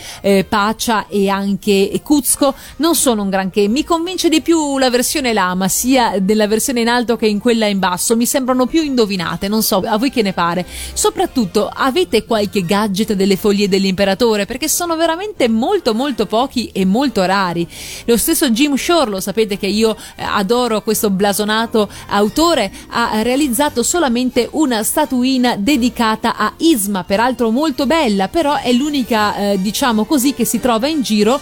Pacha e anche Kuzco, non sono un granché. Mi convince di più la versione lama, sia della versione in alto che in quella in basso, mi sembrano più indovinate, non so a voi che ne pare. Soprattutto avete avete qualche gadget delle Follie dell'Imperatore, perché sono veramente molto molto pochi e molto rari. Lo stesso Jim Shore, lo sapete che io adoro questo blasonato autore, ha realizzato solamente una statuina dedicata a Yzma, peraltro molto bella, però è l'unica diciamo così che si trova in giro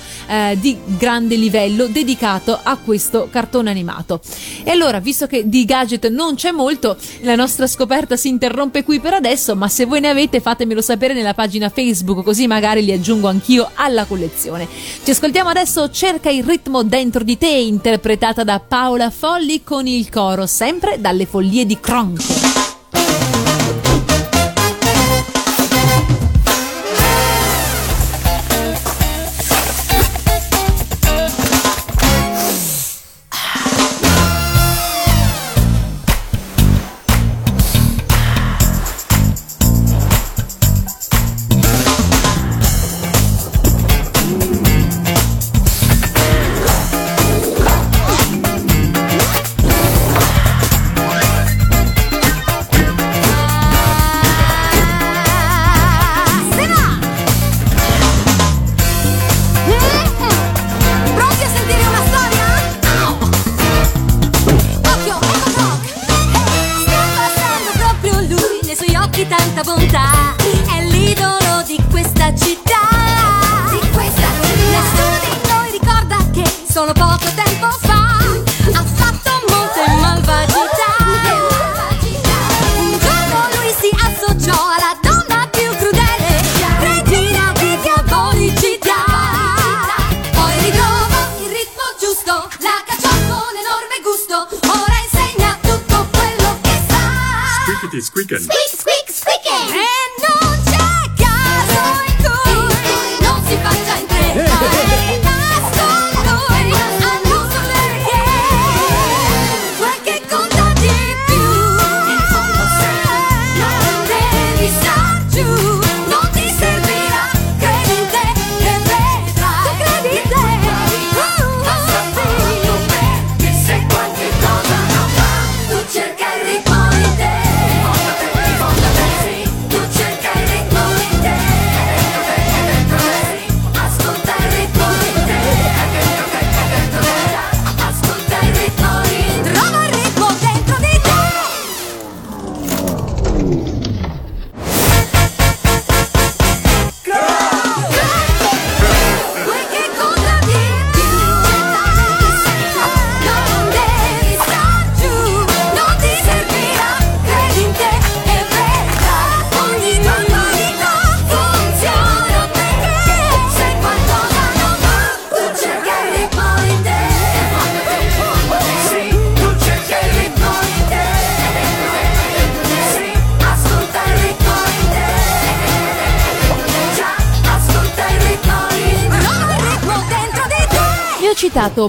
di grande livello dedicato a questo cartone animato. E allora, visto che di gadget non c'è molto, la nostra scoperta si interrompe qui per adesso, ma se voi ne avete fatemelo sapere nella pagina Facebook, così magari li aggiungo anch'io alla collezione. Ci ascoltiamo adesso Cerca il ritmo dentro di te, interpretata da Paola Folli con il coro sempre dalle Follie di Kronk.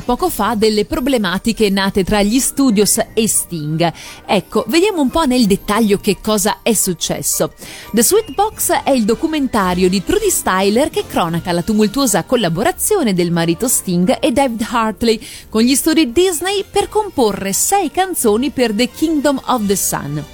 Poco fa delle problematiche nate tra gli Studios e Sting. Ecco, vediamo un po' nel dettaglio che cosa è successo. The Sweet Box è il documentario di Trudy Styler che cronaca la tumultuosa collaborazione del marito Sting e David Hartley con gli studi Disney per comporre 6 canzoni per The Kingdom of the Sun.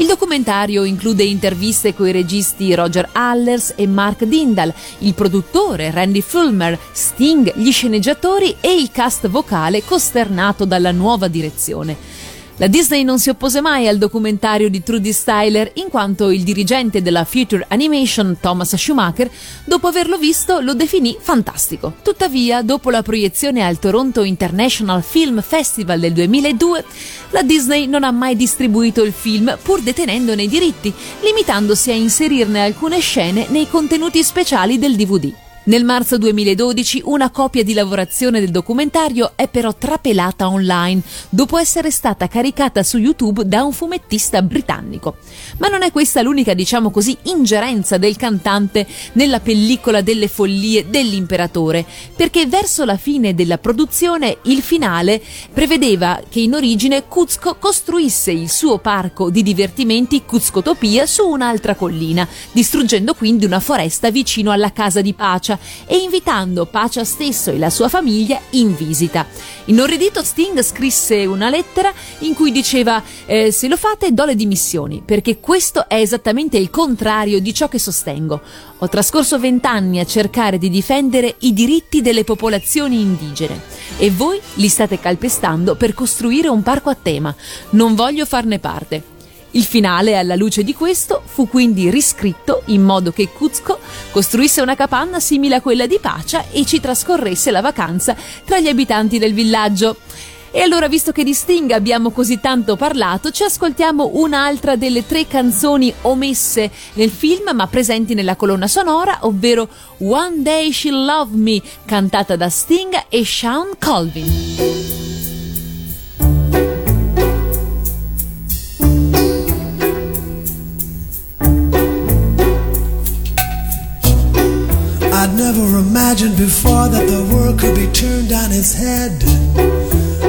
Il documentario include interviste coi registi Roger Allers e Mark Dindal, il produttore Randy Fulmer, Sting, gli sceneggiatori e il cast vocale costernato dalla nuova direzione. La Disney non si oppose mai al documentario di Trudy Styler, in quanto il dirigente della Future Animation, Thomas Schumacher, dopo averlo visto lo definì fantastico. Tuttavia, dopo la proiezione al Toronto International Film Festival del 2002, la Disney non ha mai distribuito il film pur detenendone i diritti, limitandosi a inserirne alcune scene nei contenuti speciali del DVD. Nel marzo 2012 una copia di lavorazione del documentario è però trapelata online, dopo essere stata caricata su YouTube da un fumettista britannico. Ma non è questa l'unica, diciamo così, ingerenza del cantante nella pellicola delle Follie dell'Imperatore, perché verso la fine della produzione il finale prevedeva che in origine Kuzco costruisse il suo parco di divertimenti Kuzcotopia su un'altra collina, distruggendo quindi una foresta vicino alla casa di Pacha, Pacha e invitando Pacha stesso e la sua famiglia in visita. Inorridito, Sting scrisse una lettera in cui diceva: se lo fate do le dimissioni, perché questo è esattamente il contrario di ciò che sostengo. Ho trascorso 20 anni a cercare di difendere i diritti delle popolazioni indigene e voi li state calpestando per costruire un parco a tema. Non voglio farne parte. Il finale, alla luce di questo, fu quindi riscritto in modo che Kuzco costruisse una capanna simile a quella di Pacha e ci trascorresse la vacanza tra gli abitanti del villaggio. E allora, visto che di Sting abbiamo così tanto parlato, ci ascoltiamo un'altra delle 3 canzoni omesse nel film ma presenti nella colonna sonora, ovvero One Day She'll Love Me, cantata da Sting e Sean Colvin. I'd never imagined before that the world could be turned on its head.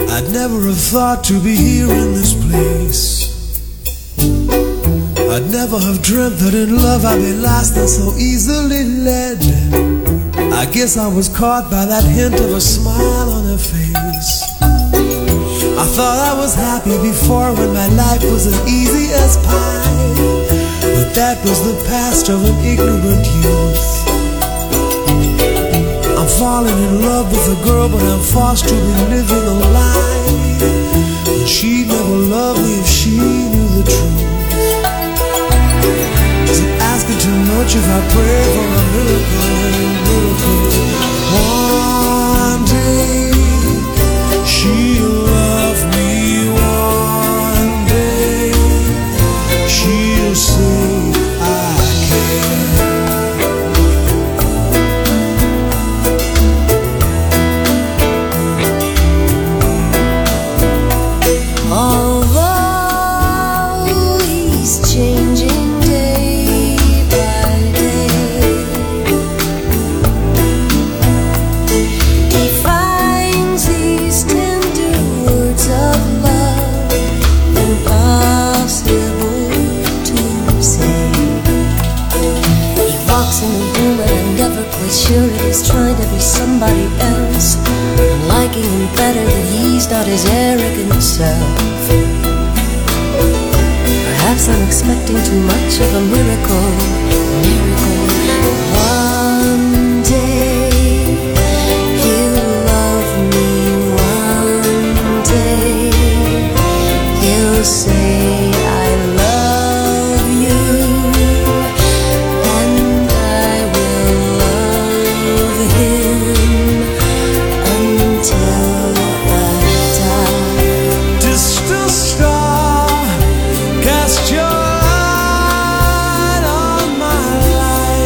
I'd never have thought to be here in this place. I'd never have dreamt that in love I'd be lost and so easily led. I guess I was caught by that hint of a smile on her face. I thought I was happy before when my life was as easy as pie, but that was the past of an ignorant youth. Falling in love with a girl, but I'm forced to be living a lie. And she'd never love me if she knew the truth. Is it asking too much if I pray for a miracle? One day she'll love me. One day she'll say I care. Sure he's trying to be somebody else, I'm liking him better than he's not his arrogant self. Perhaps I'm expecting too much of a miracle, miracle. One day he'll love me. One day he'll say I love you. Cast your light on my life.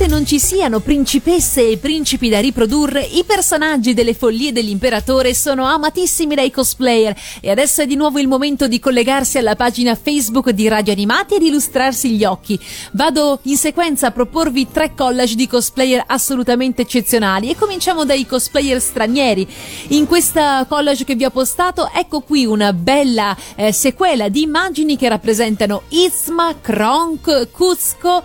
nonostante non ci siano principesse e principi da riprodurre, i personaggi delle follie dell'imperatore sono amatissimi dai cosplayer. E adesso è di nuovo il momento di collegarsi alla pagina Facebook di Radio Animati ed illustrarsi gli occhi. Vado in sequenza a proporvi 3 collage di cosplayer assolutamente eccezionali e cominciamo dai cosplayer stranieri. In questa collage che vi ho postato, ecco qui una bella sequela di immagini che rappresentano Yzma, Kronk, Kuzco,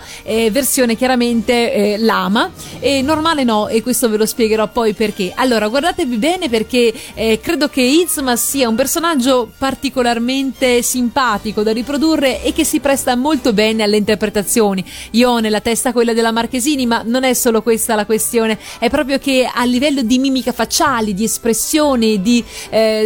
versione chiaramente lama, e normale no, e questo ve lo spiegherò poi perché. Allora, guardatevi bene perché credo che Yzma sia un personaggio particolarmente simpatico da riprodurre e che si presta molto bene alle interpretazioni. Io ho nella testa quella della Marchesini, ma non è solo questa la questione, è proprio che a livello di mimica facciali, di espressioni, di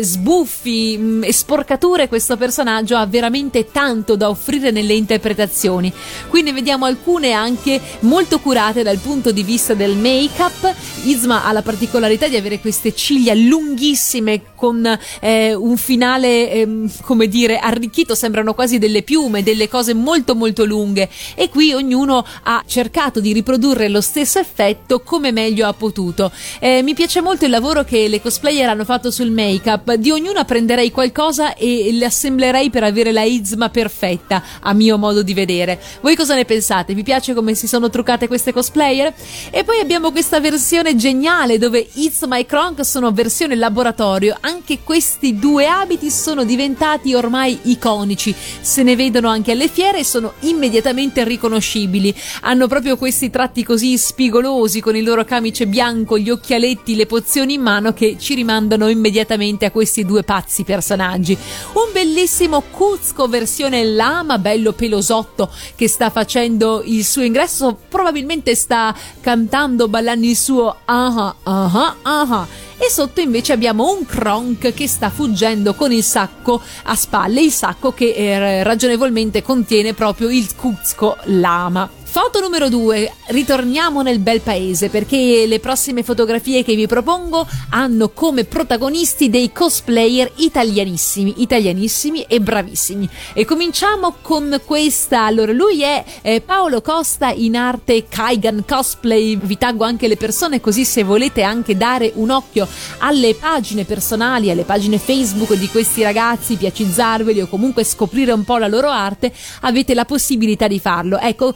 sbuffi e sporcature, questo personaggio ha veramente tanto da offrire nelle interpretazioni. Qui ne vediamo alcune anche molto curate dal punto di vista del make-up. Yzma ha la particolarità di avere queste ciglia lunghissime con un finale come dire arricchito, sembrano quasi delle piume, delle cose molto molto lunghe, e qui ognuno ha cercato di riprodurre lo stesso effetto come meglio ha potuto. Mi piace molto il lavoro che le cosplayer hanno fatto sul make-up, di ognuna prenderei qualcosa e le assemblerei per avere la Yzma perfetta, a mio modo di vedere. Voi cosa ne pensate? Vi piace come si sono truccate queste cosplayer? E poi abbiamo questa versione geniale dove Yzma e Kronk sono versione laboratorio. Anche questi due abiti sono diventati ormai iconici, se ne vedono anche alle fiere e sono immediatamente riconoscibili. Hanno proprio questi tratti così spigolosi con il loro camice bianco, gli occhialetti, le pozioni in mano, che ci rimandano immediatamente a questi due pazzi personaggi. Un bellissimo Kuzco versione lama, bello pelosotto, che sta facendo il suo ingresso, probabilmente sta cantando, ballando il suo aha aha aha. E sotto invece abbiamo un Kronk che sta fuggendo con il sacco a spalle, il sacco che ragionevolmente contiene proprio il Kuzco lama. Foto numero 2, ritorniamo nel bel paese, perché le prossime fotografie che vi propongo hanno come protagonisti dei cosplayer italianissimi e bravissimi. E cominciamo con questa. Allora, lui è Paolo Costa, in arte Kaigan Cosplay. Vi taggo anche le persone, così se volete anche dare un occhio alle pagine personali, alle pagine Facebook di questi ragazzi, piacizzarveli o comunque scoprire un po' la loro arte, avete la possibilità di farlo. Ecco,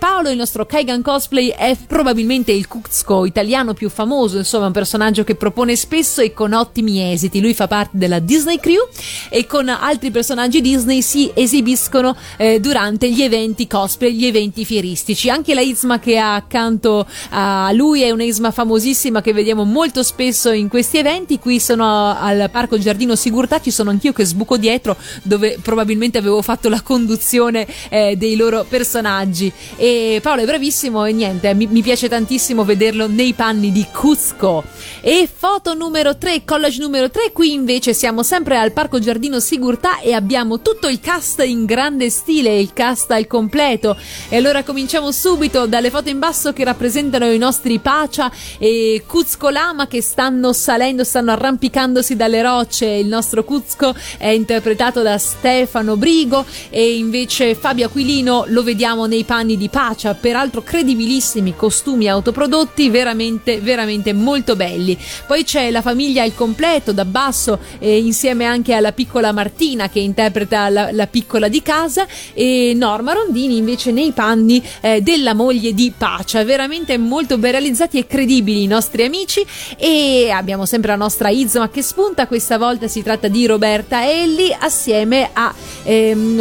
Paolo, il nostro Kaigan Cosplay, è probabilmente il Kuzco italiano più famoso, insomma un personaggio che propone spesso e con ottimi esiti. Lui fa parte della Disney Crew e con altri personaggi Disney si esibiscono durante gli eventi cosplay, gli eventi fieristici. Anche la Yzma che ha accanto a lui è una Yzma famosissima che vediamo molto spesso in questi eventi. Qui sono al Parco Giardino Sigurtà, ci sono anch'io che sbuco dietro, dove probabilmente avevo fatto la conduzione dei loro personaggi. E Paolo è bravissimo e niente, mi piace tantissimo vederlo nei panni di Kuzco. E foto numero 3, collage numero 3, qui invece siamo sempre al Parco Giardino Sigurtà e abbiamo tutto il cast in grande stile, il cast al completo. E allora cominciamo subito dalle foto in basso che rappresentano i nostri Pacha e Kuzco Lama che stanno salendo, stanno arrampicandosi dalle rocce. Il nostro Kuzco è interpretato da Stefano Brigo e invece Fabio Aquilino lo vediamo nei panni di Pacha, peraltro credibilissimi, costumi autoprodotti veramente veramente molto belli. Poi c'è la famiglia al completo da basso, insieme anche alla piccola Martina che interpreta la piccola di casa, e Norma Rondini invece nei panni della moglie di Pacha. Veramente molto ben realizzati e credibili i nostri amici. E abbiamo sempre la nostra Yzma che spunta, questa volta si tratta di Roberta Elli assieme a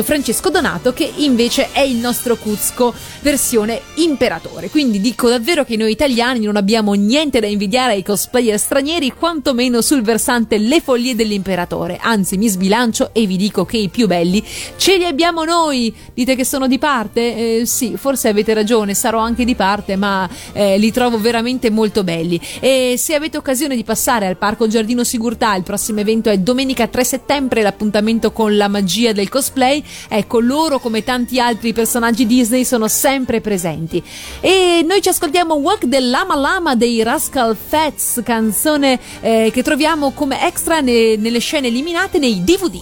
Francesco Donato, che invece è il nostro Kuzco versione imperatore. Quindi dico davvero che noi italiani non abbiamo niente da invidiare ai cosplayer stranieri, quantomeno sul versante Le Follie dell'imperatore. Anzi, mi sbilancio e vi dico che i più belli ce li abbiamo noi. Dite che sono di parte? Sì, forse avete ragione, sarò anche di parte, ma li trovo veramente molto belli. E se avete occasione di passare al Parco Giardino Sigurtà, il prossimo evento è domenica 3 settembre, l'appuntamento con la magia del cosplay. Ecco, loro come tanti altri personaggi Disney sono sempre presenti. E noi ci ascoltiamo Walk del Lama Lama dei Rascal Flatts, canzone che troviamo come extra nelle scene eliminate nei DVD.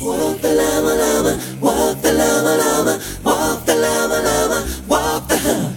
Walk the lama lama, walk the lama lama, walk the lama lama, walk the lama.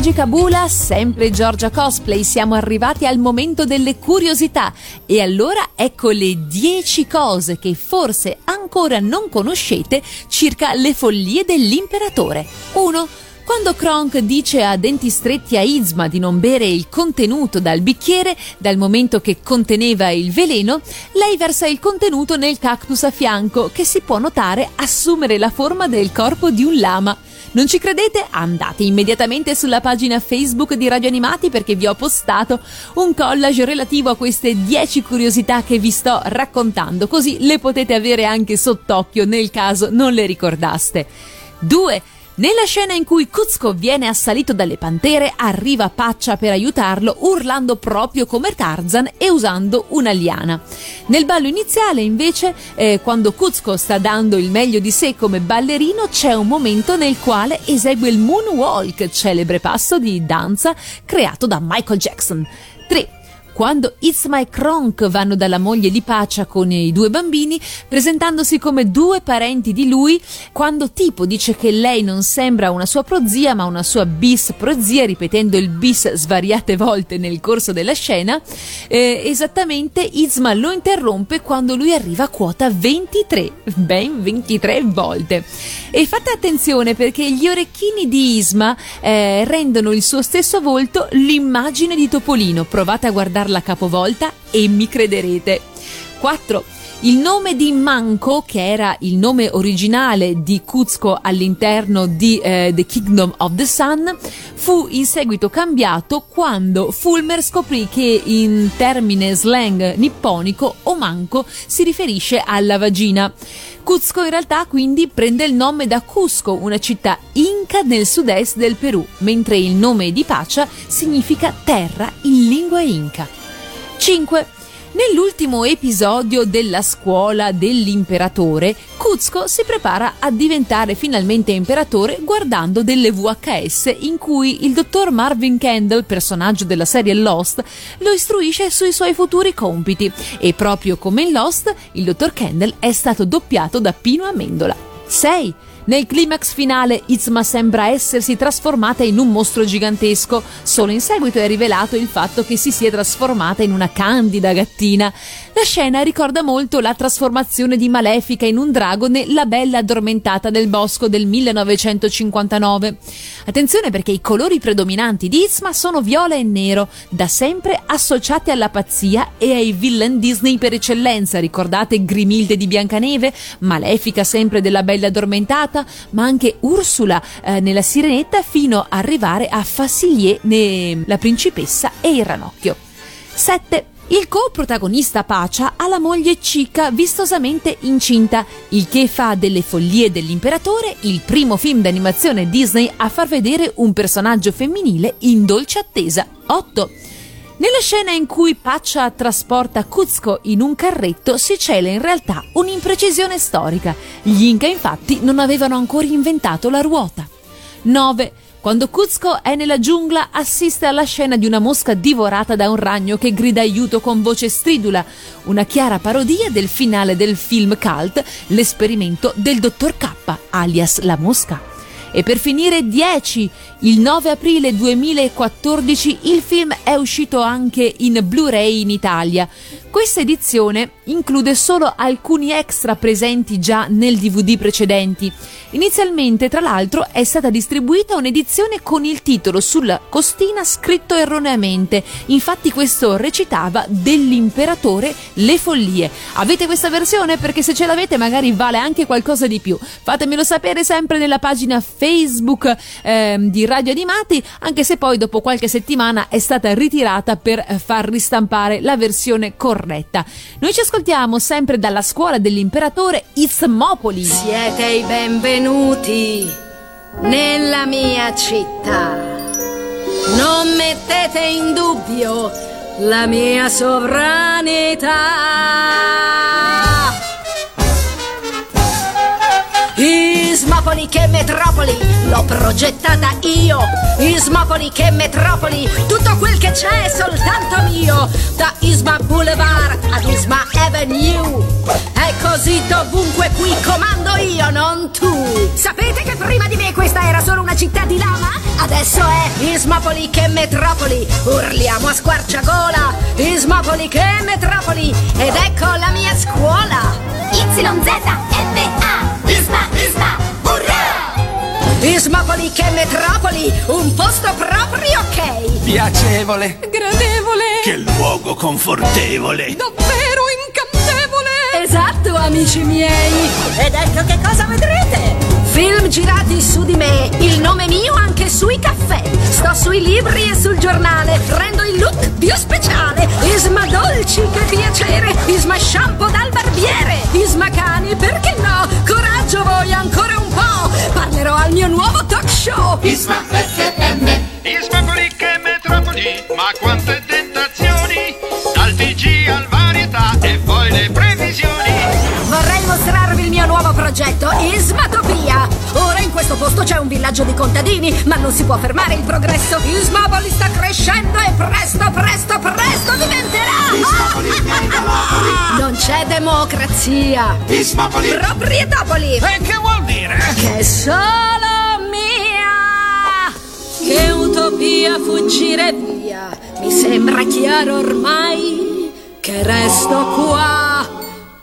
Magica Bula, sempre Giorgia Cosplay, siamo arrivati al momento delle curiosità e allora ecco le 10 cose che forse ancora non conoscete circa le follie dell'imperatore. 1. Quando Kronk dice a denti stretti a Yzma di non bere il contenuto dal bicchiere, dal momento che conteneva il veleno, lei versa il contenuto nel cactus a fianco, che si può notare assumere la forma del corpo di un lama. Non ci credete? Andate immediatamente sulla pagina Facebook di RadioAnimati perché vi ho postato un collage relativo a queste 10 curiosità che vi sto raccontando, così le potete avere anche sott'occhio nel caso non le ricordaste. 2. Nella scena in cui Kuzco viene assalito dalle pantere, arriva Pacha per aiutarlo, urlando proprio come Tarzan e usando una liana. Nel ballo iniziale, invece, quando Kuzco sta dando il meglio di sé come ballerino, c'è un momento nel quale esegue il moonwalk, celebre passo di danza creato da Michael Jackson. 3. Quando Yzma e Kronk vanno dalla moglie di Pacha con i 2 bambini, presentandosi come 2 parenti di lui, quando Tipo dice che lei non sembra una sua prozia ma una sua bisprozia, ripetendo il bis svariate volte nel corso della scena, esattamente Yzma lo interrompe quando lui arriva a quota 23, ben 23 volte. E fate attenzione perché gli orecchini di Yzma rendono il suo stesso volto l'immagine di Topolino, provate a guardarla la capovolta e mi crederete. 4. Il nome di Manco, che era il nome originale di Kuzco all'interno di The Kingdom of the Sun, fu in seguito cambiato quando Fulmer scoprì che in termine slang nipponico o manco si riferisce alla vagina. Kuzco in realtà quindi prende il nome da Cusco, una città inca nel sud-est del Perù, mentre il nome di Pacha significa terra in lingua inca. 5. Nell'ultimo episodio della scuola dell'imperatore, Kuzco si prepara a diventare finalmente imperatore guardando delle VHS in cui il dottor Marvin Kendall, personaggio della serie Lost, lo istruisce sui suoi futuri compiti e proprio come in Lost, il dottor Kendall è stato doppiato da Pino Amendola. 6. Nel climax finale Yzma sembra essersi trasformata in un mostro gigantesco, solo in seguito è rivelato il fatto che si sia trasformata in una candida gattina. La scena ricorda molto la trasformazione di Malefica in un drago nella Bella addormentata del bosco del 1959. Attenzione perché i colori predominanti di Yzma sono viola e nero, da sempre associati alla pazzia e ai villain Disney per eccellenza, ricordate Grimilde di Biancaneve, Malefica sempre della Bella addormentata, ma anche Ursula nella Sirenetta fino ad arrivare a Facilier nella Principessa e il Ranocchio. 7. Il co-protagonista Pacha ha la moglie Chicha vistosamente incinta, il che fa delle follie dell'imperatore il primo film d'animazione Disney a far vedere un personaggio femminile in dolce attesa. 8. Nella scena in cui Pacha trasporta Kuzco in un carretto si cela in realtà un'imprecisione storica. Gli Inca infatti non avevano ancora inventato la ruota. 9. Quando Kuzco è nella giungla assiste alla scena di una mosca divorata da un ragno che grida aiuto con voce stridula, una chiara parodia del finale del film cult L'esperimento del dottor K, alias la mosca. E per finire 10, il 9 aprile 2014 il film è uscito anche in Blu-ray in Italia. Questa edizione include solo alcuni extra presenti già nel DVD precedenti. Inizialmente, tra l'altro, è stata distribuita un'edizione con il titolo sulla costina scritto erroneamente. Infatti questo recitava dell'imperatore Le Follie. Avete questa versione? Perché se ce l'avete magari vale anche qualcosa di più. Fatemelo sapere sempre nella pagina Facebook di Radio Animati, anche se poi dopo qualche settimana è stata ritirata per far ristampare la versione corretta. Noi ci ascoltiamo sempre dalla scuola dell'imperatore Izmopoli. Siete i benvenuti nella mia città. Non mettete in dubbio la mia sovranità. Yzmapoli che metropoli, l'ho progettata io. Yzmapoli che metropoli, tutto quel che invece è soltanto mio. Da Yzma Boulevard ad Yzma Avenue, è così dovunque qui comando io, non tu. Sapete che prima di me questa era solo una città di lama? Adesso è Yzmapoli che metropoli. Urliamo a squarciagola Yzmapoli che metropoli. Ed ecco la mia scuola YZMA Yzma, Yzma, urrà! Yzmapoli che metropoli, un posto proprio ok. Piacevole, gradevole, che luogo confortevole, davvero incantevole. Esatto, amici miei. Ed ecco che cosa vedrete: film girati su di me, il nome mio anche sui caffè. Sto sui libri e sul giornale, rendo il look più speciale. Yzma dolci, che piacere, Yzma shampoo dal barbiere, Yzma cani, perché no? Coraggio voi ancora un po', parlerò al mio nuovo talk show Yzma FM. Yzma Bolicca e Metropoli, ma quante tentazioni, dal TG al varietà e poi le previsioni. Vorrei mostrarvi il mio nuovo progetto Yzmatopia. Ora in questo posto c'è un villaggio di contadini, ma non si può fermare il progresso. Yzmapoli sta crescendo e presto, presto, presto diventerà Yzmapoli, non c'è democrazia Yzmapoli, proprietopoli. E che vuol dire? Che è solo mia. Che utopia fuggire via. Mi sembra chiaro ormai che resto qua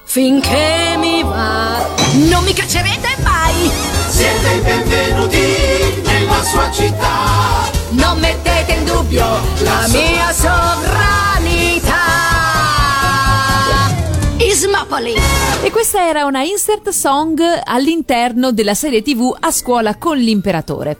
finché mi va. Non mi caccerete mai. Siete i benvenuti nella sua città. Non mettete in dubbio la mia sovranità. Yzmapoli. E questa era una insert song all'interno della serie TV A scuola con l'imperatore.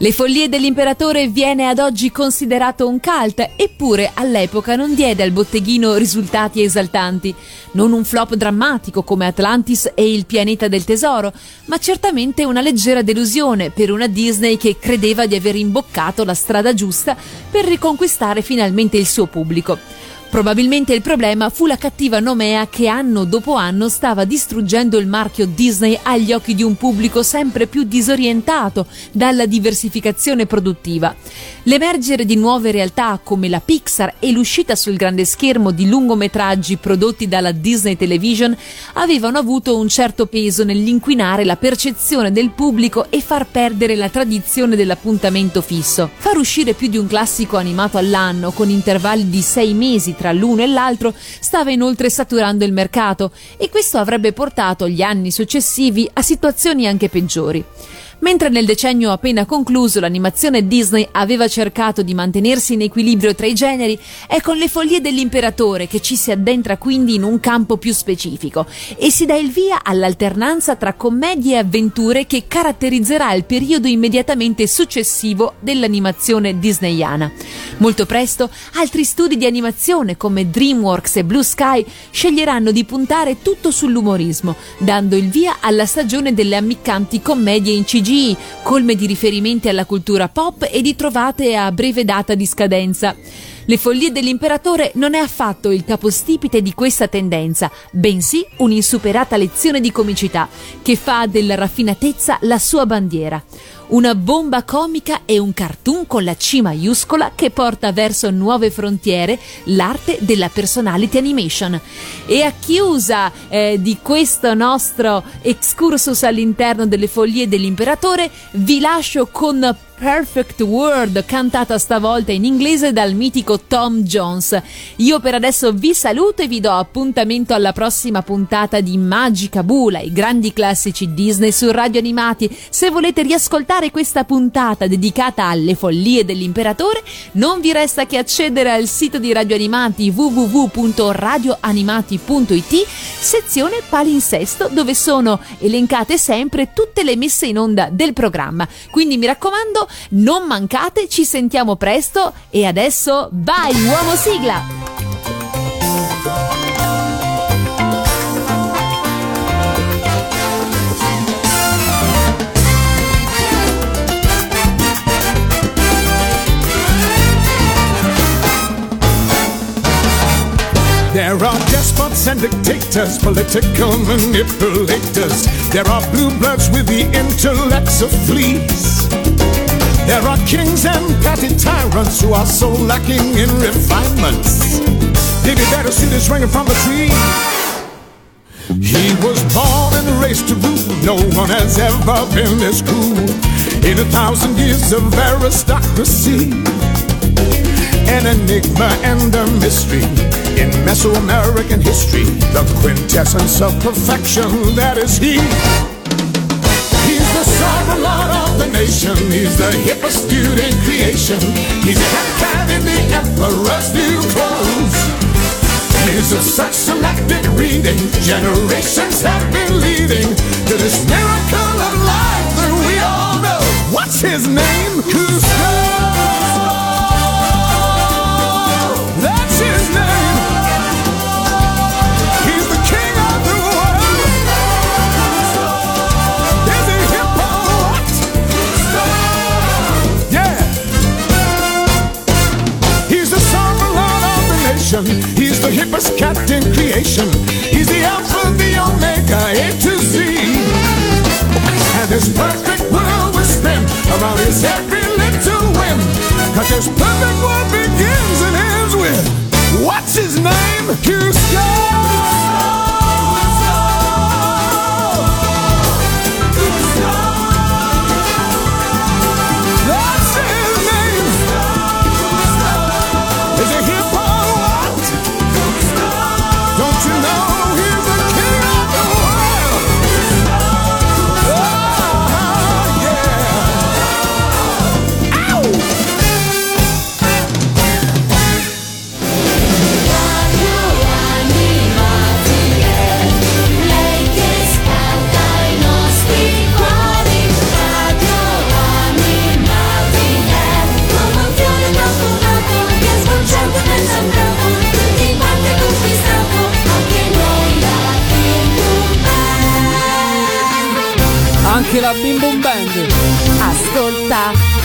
Le follie dell'imperatore viene ad oggi considerato un cult, eppure all'epoca non diede al botteghino risultati esaltanti. Non un flop drammatico come Atlantis e il pianeta del tesoro, ma certamente una leggera delusione per una Disney che credeva di aver imboccato la strada giusta per riconquistare finalmente il suo pubblico. Probabilmente il problema fu la cattiva nomea che anno dopo anno stava distruggendo il marchio Disney agli occhi di un pubblico sempre più disorientato dalla diversificazione produttiva. L'emergere di nuove realtà come la Pixar e l'uscita sul grande schermo di lungometraggi prodotti dalla Disney Television avevano avuto un certo peso nell'inquinare la percezione del pubblico e far perdere la tradizione dell'appuntamento fisso. Far uscire più di un classico animato all'anno con intervalli di 6 mesi tra l'uno e l'altro stava inoltre saturando il mercato, e questo avrebbe portato gli anni successivi a situazioni anche peggiori. Mentre nel decennio appena concluso l'animazione Disney aveva cercato di mantenersi in equilibrio tra i generi, è con le follie dell'imperatore che ci si addentra quindi in un campo più specifico e si dà il via all'alternanza tra commedie e avventure che caratterizzerà il periodo immediatamente successivo dell'animazione disneyana. Molto presto altri studi di animazione come DreamWorks e Blue Sky sceglieranno di puntare tutto sull'umorismo, dando il via alla stagione delle ammiccanti commedie in CG colme di riferimenti alla cultura pop e di trovate a breve data di scadenza. Le follie dell'imperatore non è affatto il capostipite di questa tendenza, bensì un'insuperata lezione di comicità che fa della raffinatezza la sua bandiera. Una bomba comica e un cartoon con la C maiuscola che porta verso nuove frontiere l'arte della personality animation. E a chiusa di questo nostro excursus all'interno delle follie dell'imperatore vi lascio con Perfect World, cantata stavolta in inglese dal mitico Tom Jones. Io per adesso vi saluto e vi do appuntamento alla prossima puntata di Magica Bula, i grandi classici Disney su Radio Animati. Se volete riascoltare questa puntata dedicata alle follie dell'imperatore, non vi resta che accedere al sito di Radio Animati www.radioanimati.it, sezione palinsesto, dove sono elencate sempre tutte le messe in onda del programma. Quindi mi raccomando, non mancate, ci sentiamo presto e adesso vai uomo sigla! There are despots and dictators, political manipulators. There are blue bloods with the intellects of fleas. There are kings and petty tyrants who are so lacking in refinements. He'd be better see this ringing from a tree. He was born and raised to rule. No one has ever been this cruel in 1,000 years of aristocracy. An enigma and a mystery in Mesoamerican history, the quintessence of perfection, that is he. He's the sovereign lord of the nation, he's the hippest dude in creation. He's hat-clad in the emperor's new clothes. Years of such selected reading, generations have been leading to this miracle of life that we all know. What's his name? Kuzco! He's the hippest cat in creation. He's the alpha, the omega, A to Z. And this perfect world will spin around his every little whim, 'cause his perfect world begins and ends with, what's his name? Kuzco! Anche la Bim Bum Band. Ascolta